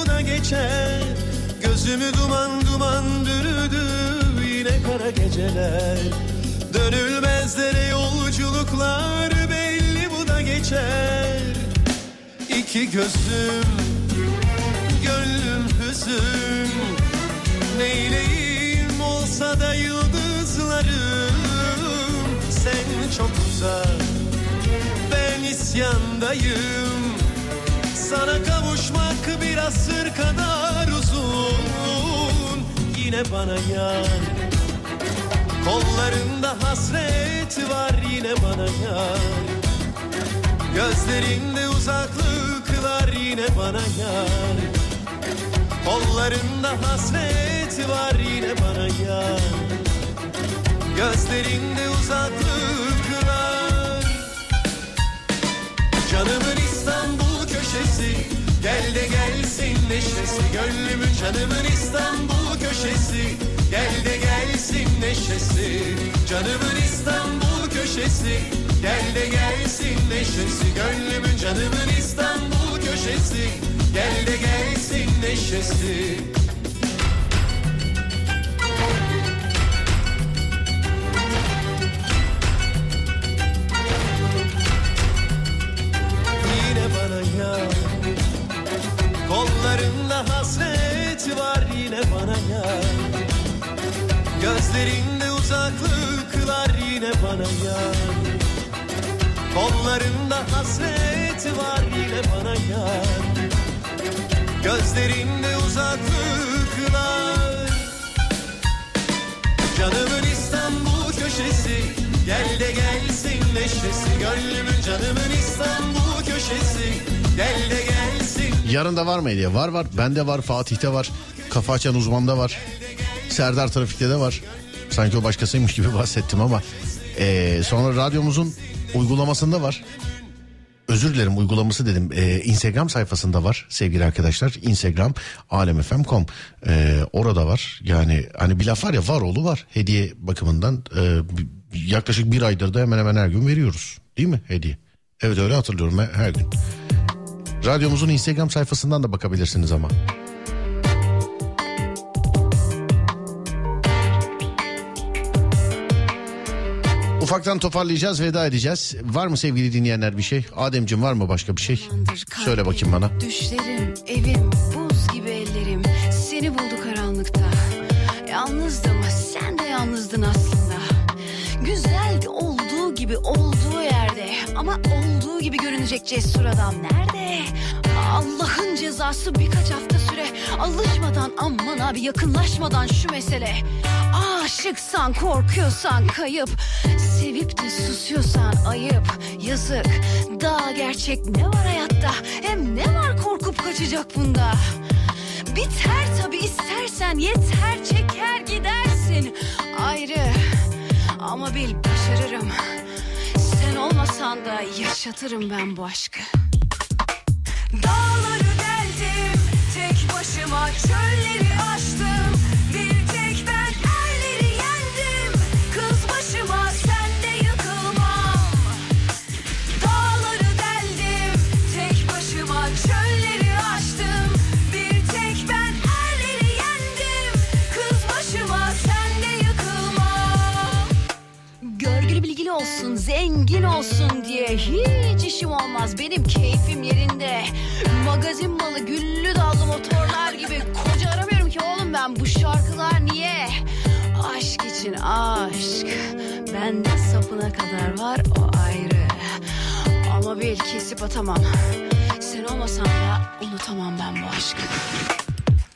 bu da geçer. İki gözüm, gönlüm hüzün. Neyleyim olsa da yıldızlarım. Sen çok uzak, ben isyandayım. Sana kavuşmak bir asır kadar uzun. Yine bana yar, kollarında hasret var. Yine bana yar, gözlerinde uzaklık var. Yine bana yar, kollarında hasret var. Yine bana yar, gözlerinde uzaklık var. Canımın İstanbul köşesi, gel de gelsin neşesi. Gönlümün canımın İstanbul köşesi, gel de gelsin neşesi. Canımın İstanbul köşesi, gel de gelsin neşesi. Gönlümün canımın İstanbul köşesi, gel de gelsin neşesi. Yine bana yar, kollarında hasret var. Yine bana yar, gözlerinde uzaklıklar. Yine bana yar, kollarında hasret var. Yine bana yar, gözlerinde uzaklıklar. Canımın İstanbul köşesi, gel de gelsin neşesi. Gönlümün canımın İstanbul köşesi, gel de gelsin. Yarın da var mı hediye? Var var, bende var, Fatih'te var, Kafa Açan Uzman'da var, Serdar Trafik'te de var. Sanki o başkasıymış gibi bahsettim ama sonra radyomuzun uygulamasında var. Özür dilerim, uygulaması dedim. Instagram sayfasında var sevgili arkadaşlar. Instagram alemfm.com, orada var. Yani hani bir laf var ya, var oğlu var. Hediye bakımından yaklaşık bir aydır da hemen hemen her gün veriyoruz. Değil mi hediye? Evet, öyle hatırlıyorum, her gün. Radyomuzun Instagram sayfasından da bakabilirsiniz ama. Ufaktan toparlayacağız, veda edeceğiz. Var mı sevgili dinleyenler bir şey? Ademciğim, var mı başka bir şey? Söyle bakayım bana. Düşlerim, evim, buz gibi ellerim. Seni buldu karanlıkta. Yalnızdım, sen de yalnızdın aslında. Güzeldi olduğu gibi, olduğu yerde. Ama olduğu gibi görünecek cesur adam nerede? Allah'ın cezası birkaç hafta süre. Alışmadan, aman abi yakınlaşmadan şu mesele. Aşıksan, korkuyorsan kayıp, sevip de susuyorsan ayıp, yazık. Daha gerçek ne var hayatta, hem ne var korkup kaçacak bunda? Biter tabi istersen, yeter çeker gidersin. Ayrı ama bil başarırım. Sen olmasan da yaşatırım ben bu aşkı. Dağları deldim, tek başıma çölleri aştım. Bir tek ben erleri yendim, kız başıma sen de yıkılmam. Dağları deldim, tek başıma çölleri aştım. Bir tek ben erleri yendim, kız başıma sen de yıkılmam. Görgülü bilgili olsun, zengin olsun diye hiç işim olmaz, benim keyfim yerinde. Magazin malı, güllü dallı motorlar gibi. Koca aramıyorum ki oğlum ben, bu şarkılar niye? Aşk için aşk bende sapına kadar var, o ayrı. Ama bil kesip atamam, sen olmasan da unutamam ben bu aşkı.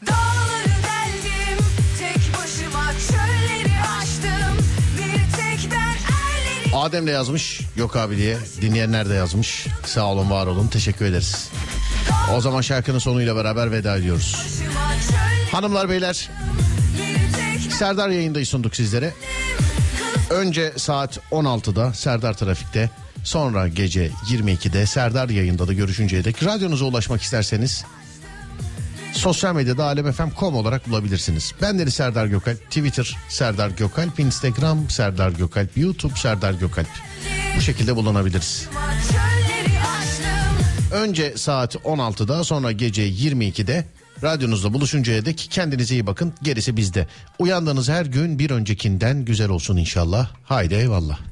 Dağları deldim, tek başıma çölleri aştım. Bir tek ben erleri... Adem de yazmış, yok abi diye. Dinleyenler de yazmış. Sağ olun, var olun, teşekkür ederiz. O zaman şarkının sonuyla beraber veda ediyoruz. Hanımlar beyler, Serdar Yayında'yı sunduk sizlere. Önce saat 16'da Serdar Trafik'te, sonra gece 22'de Serdar Yayında'da görüşünceye dek radyonuza ulaşmak isterseniz sosyal medyada alemfm.com olarak bulabilirsiniz. Ben Deniz Serdar Gökalp, Twitter Serdar Gökalp, Instagram Serdar Gökalp, YouTube Serdar Gökalp. Bu şekilde bulunabiliriz. Önce saat 16'da, sonra gece 22'de radyonuzda buluşuncaya dek kendinize iyi bakın. Gerisi bizde. Uyandığınız her gün bir öncekinden güzel olsun inşallah. Haydi eyvallah.